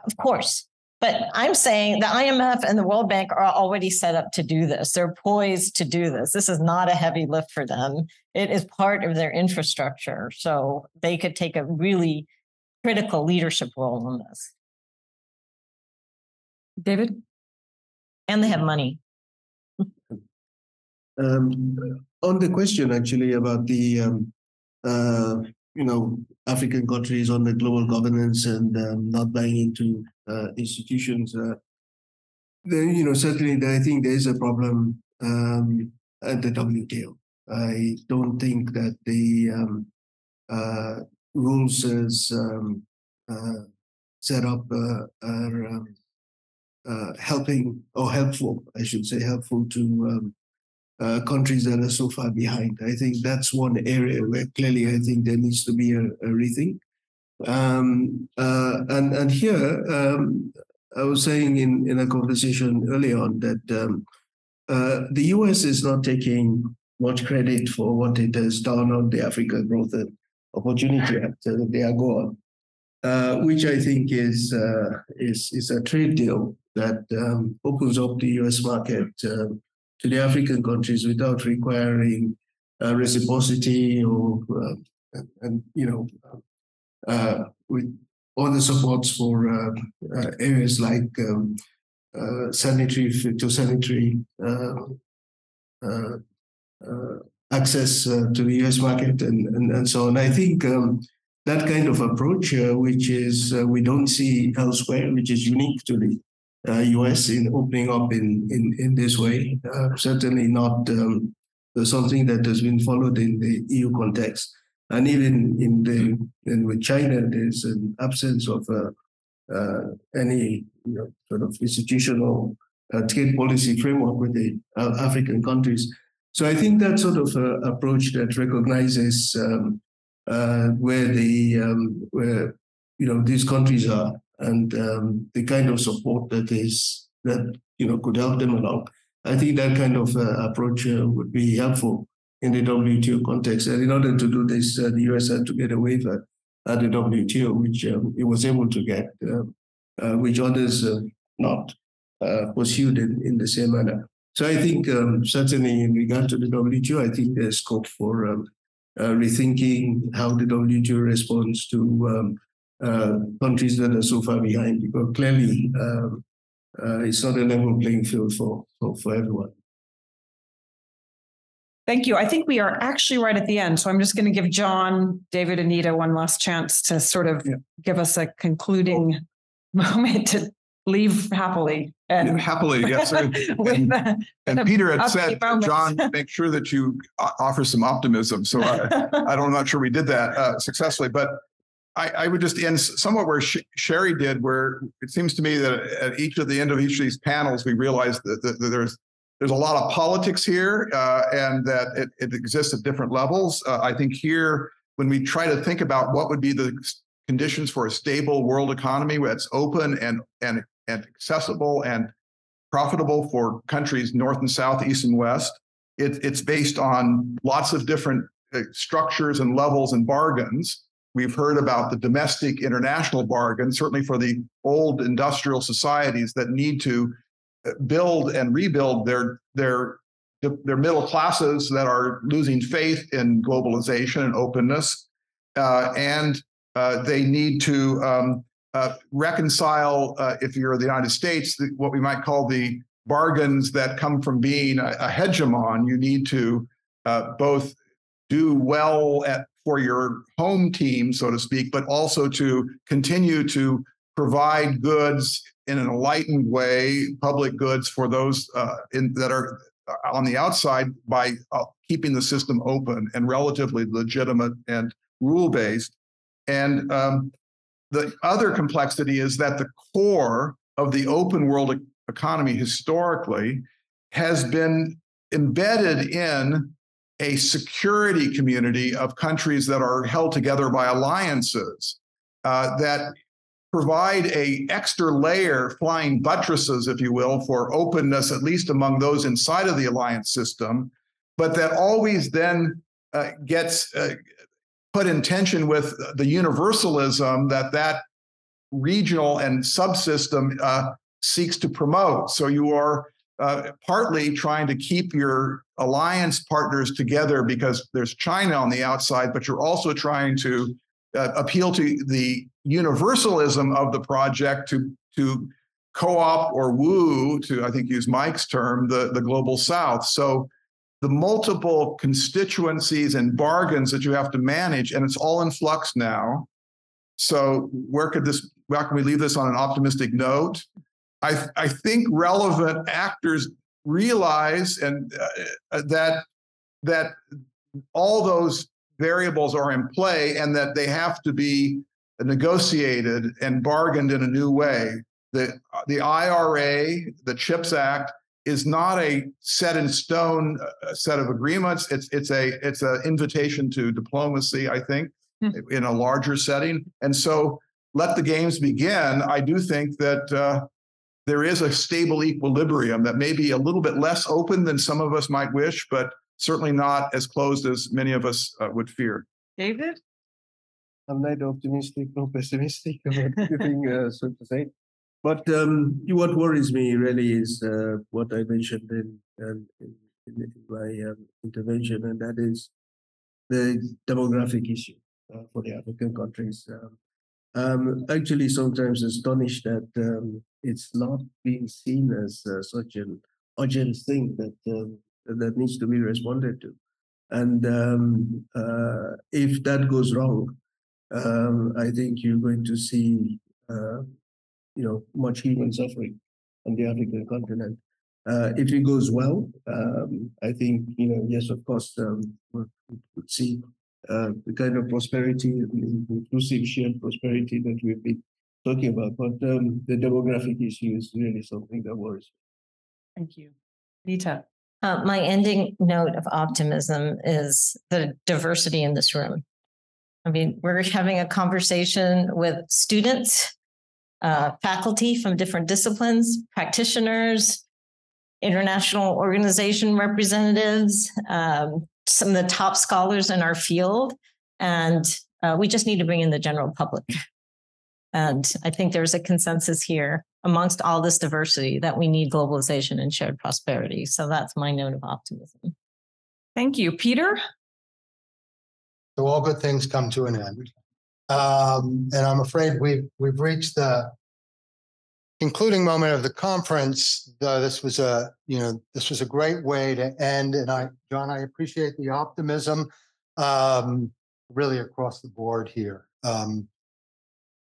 of course, but I'm saying the I M F and the World Bank are already set up to do this. They're poised to do this. This is not a heavy lift for them. It is part of their infrastructure. So they could take a really critical leadership role in this. David? And they have money. um, on the question, actually, about the, um, uh, you know, African countries on the global governance and um, not buying into uh, institutions. Uh, then, you know, certainly I think there is a problem um, at the W T O. I don't think that the um, uh, rules as um, uh, set up uh, are um, uh, helping or helpful, I should say, helpful to um, Uh, countries that are so far behind. I think that's one area where clearly I think there needs to be a, a rethink. Um, uh, and, and here, um, I was saying in, in a conversation earlier on that um, uh, the U S is not taking much credit for what it has done on the Africa Growth and Opportunity Act, uh, the AGOA, uh, which I think is, uh, is, is a trade deal that um, opens up the U S market uh, to the African countries without requiring uh, reciprocity or uh, and, and you know uh, with other supports for uh, uh, areas like um, uh, sanitary to sanitary uh, uh, uh, access uh, to the U S market and, and, and so on. I think um, that kind of approach, uh, which is uh, we don't see elsewhere, which is unique to the uh, U S in opening up in, in, in this way, uh, certainly not um, something that has been followed in the E U context. And even in the in with China, there's an absence of uh, uh, any you know, sort of institutional uh, trade policy framework with the uh, African countries. So I think that sort of uh, approach that recognizes um, uh, where the um, where you know these countries are and um, the kind of support that is that you know could help them along. I think that kind of uh, approach uh, would be helpful in the W T O context. And in order to do this, uh, the U S had to get a waiver at the W T O, which um, it was able to get, uh, uh, which others uh, not uh, pursued in, in the same manner. So I think um, certainly in regard to the W T O, I think there's scope for um, uh, rethinking how the W T O responds to um, uh, countries that are so far behind, because clearly um, uh, it's not a level playing field for, for, for everyone. Thank you. I think we are actually right at the end. So I'm just going to give John, David, and Nita one last chance to sort of yeah. give us a concluding moment to leave happily. And yeah, happily, yes. And, and, the, and the Peter had said, moments. John, make sure that you offer some optimism. So I, I don't, I'm not sure we did that uh, successfully. But I, I would just end somewhat where Sh- Sherry did, where it seems to me that at each of the end of each of these panels, we realized that, that, that there's There's a lot of politics here uh, and that it, it exists at different levels. Uh, I think here, when we try to think about what would be the conditions for a stable world economy that's open and, and, and accessible and profitable for countries north and south, east and west, it, it's based on lots of different uh, structures and levels and bargains. We've heard about the domestic international bargain, certainly for the old industrial societies that need to build and rebuild their their their middle classes that are losing faith in globalization and openness, uh, and uh, they need to um, uh, reconcile. Uh, if you're the United States, the, what we might call the bargains that come from being a, a hegemon, you need to uh, both do well at for your home team, so to speak, but also to continue to provide goods in an enlightened way, public goods for those uh, in, that are on the outside by uh, keeping the system open and relatively legitimate and rule-based. And um, the other complexity is that the core of the open world economy historically has been embedded in a security community of countries that are held together by alliances uh, that provide a extra layer, flying buttresses, if you will, for openness, at least among those inside of the alliance system, but that always then uh, gets uh, put in tension with the universalism that that regional and subsystem uh, seeks to promote. So you are uh, partly trying to keep your alliance partners together because there's China on the outside, but you're also trying to Uh, appeal to the universalism of the project to to co-opt or woo, to I think use Mike's term, the, the global South. So the multiple constituencies and bargains that you have to manage, and it's all in flux now. So where could this? How can we leave this on an optimistic note? I I think relevant actors realize and uh, that that all those variables are in play and that they have to be negotiated and bargained in a new way. The, the I R A, the CHIPS Act, is not a set in stone set of agreements. It's it's a it's an invitation to diplomacy, I think, mm. in a larger setting. And so let the games begin. I do think that uh, there is a stable equilibrium that may be a little bit less open than some of us might wish, but certainly not as closed as many of us uh, would fear. David? I'm neither optimistic nor pessimistic about anything, uh, so to say. But um, what worries me really is uh, what I mentioned in um, in, in my um, intervention, and that is the demographic issue uh, for the African countries. Um, I'm actually sometimes astonished that um, it's not being seen as uh, such an urgent thing that um, that needs to be responded to. And um, uh, if that goes wrong, um, I think you're going to see, uh, you know, much human suffering on the African continent. Uh, if it goes well, um, I think, you know, yes, of course, um, we'll see uh, the kind of prosperity, inclusive shared prosperity that we've been talking about. But um, the demographic issue is really something that worries me. Thank you. Nita. Uh, my ending note of optimism is the diversity in this room. I mean, we're having a conversation with students, uh, faculty from different disciplines, practitioners, international organization representatives, um, some of the top scholars in our field. And uh, we just need to bring in the general public. And I think there's a consensus here amongst all this diversity that we need globalization and shared prosperity. So that's my note of optimism. Thank you. Peter? So all good things come to an end. Um, and I'm afraid we've, we've reached the concluding moment of the conference. The, this was a, you know, this was a great way to end. And I, John, I appreciate the optimism um, really across the board here. Um,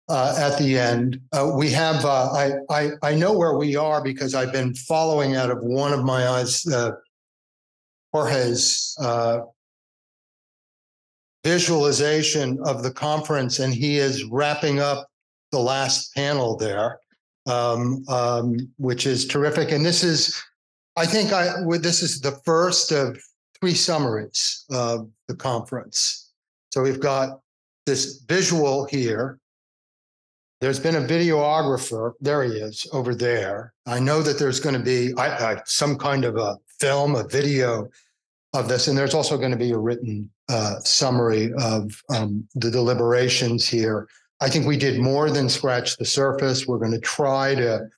Uh, at the end, uh, we have. Uh, I, I I know where we are because I've been following out of one of my eyes uh, Jorge's uh, visualization of the conference, and he is wrapping up the last panel there, um, um, which is terrific. And this is, I think, I this is the first of three summaries of the conference. So we've got this visual here. There's been a videographer, there he is, over there. I know that there's going to be I, I, some kind of a film, a video of this, and there's also going to be a written uh, summary of um, the deliberations here. I think we did more than scratch the surface. We're going to try to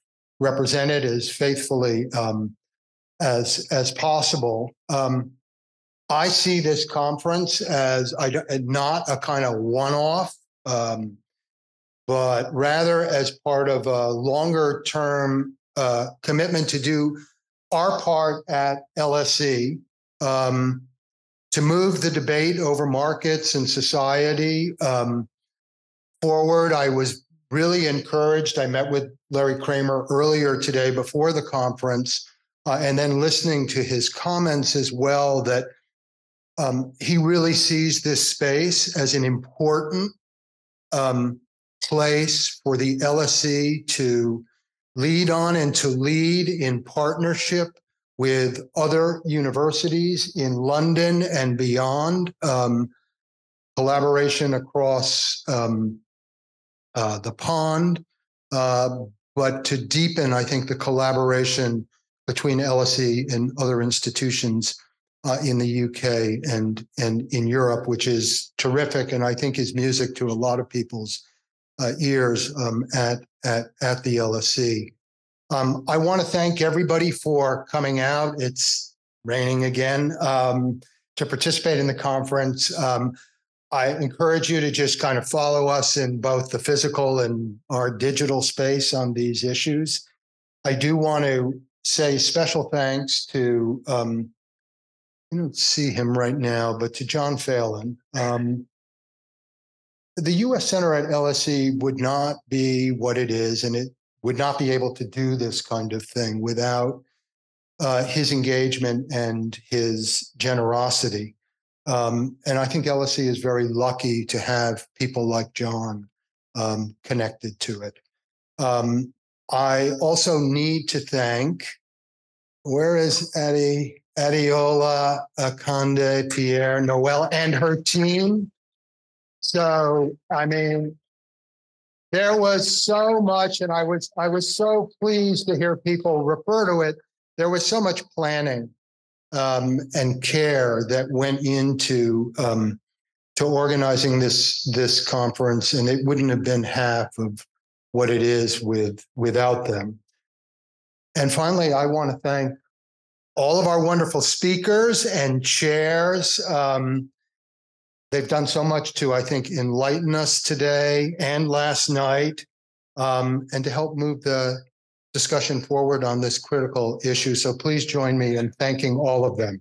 represent it as faithfully um, as, as possible. Um, I see this conference as I, not a kind of one-off, um, but rather as part of a longer-term uh, commitment to do our part at L S E, um, to move the debate over markets and society um, forward. I was really encouraged. I met with Larry Kramer earlier today before the conference, uh, and then listening to his comments as well, that um, he really sees this space as an important um place for the L S E to lead on and to lead in partnership with other universities in London and beyond, um, collaboration across um, uh, the pond, uh, but to deepen, I think, the collaboration between L S E and other institutions uh, in the U K and, and in Europe, which is terrific and I think is music to a lot of people's Uh, ears um, at at at the L S E. Um, I want to thank everybody for coming out. It's raining again um, to participate in the conference. Um, I encourage you to just kind of follow us in both the physical and our digital space on these issues. I do want to say special thanks to um, I don't see him right now, but to John Phelan. Um, The U S Center at L S E would not be what it is, and it would not be able to do this kind of thing without uh, his engagement and his generosity. Um, and I think L S E is very lucky to have people like John um, connected to it. Um, I also need to thank, where is Adi, Adiola Akande, Pierre, Noel, and her team? So, I mean, there was so much, and I was I was so pleased to hear people refer to it. There was so much planning um, and care that went into um, to organizing this this conference, and it wouldn't have been half of what it is with without them. And finally, I want to thank all of our wonderful speakers and chairs. Um, they've done so much to, I think, enlighten us today and last night, um, and to help move the discussion forward on this critical issue. So please join me in thanking all of them.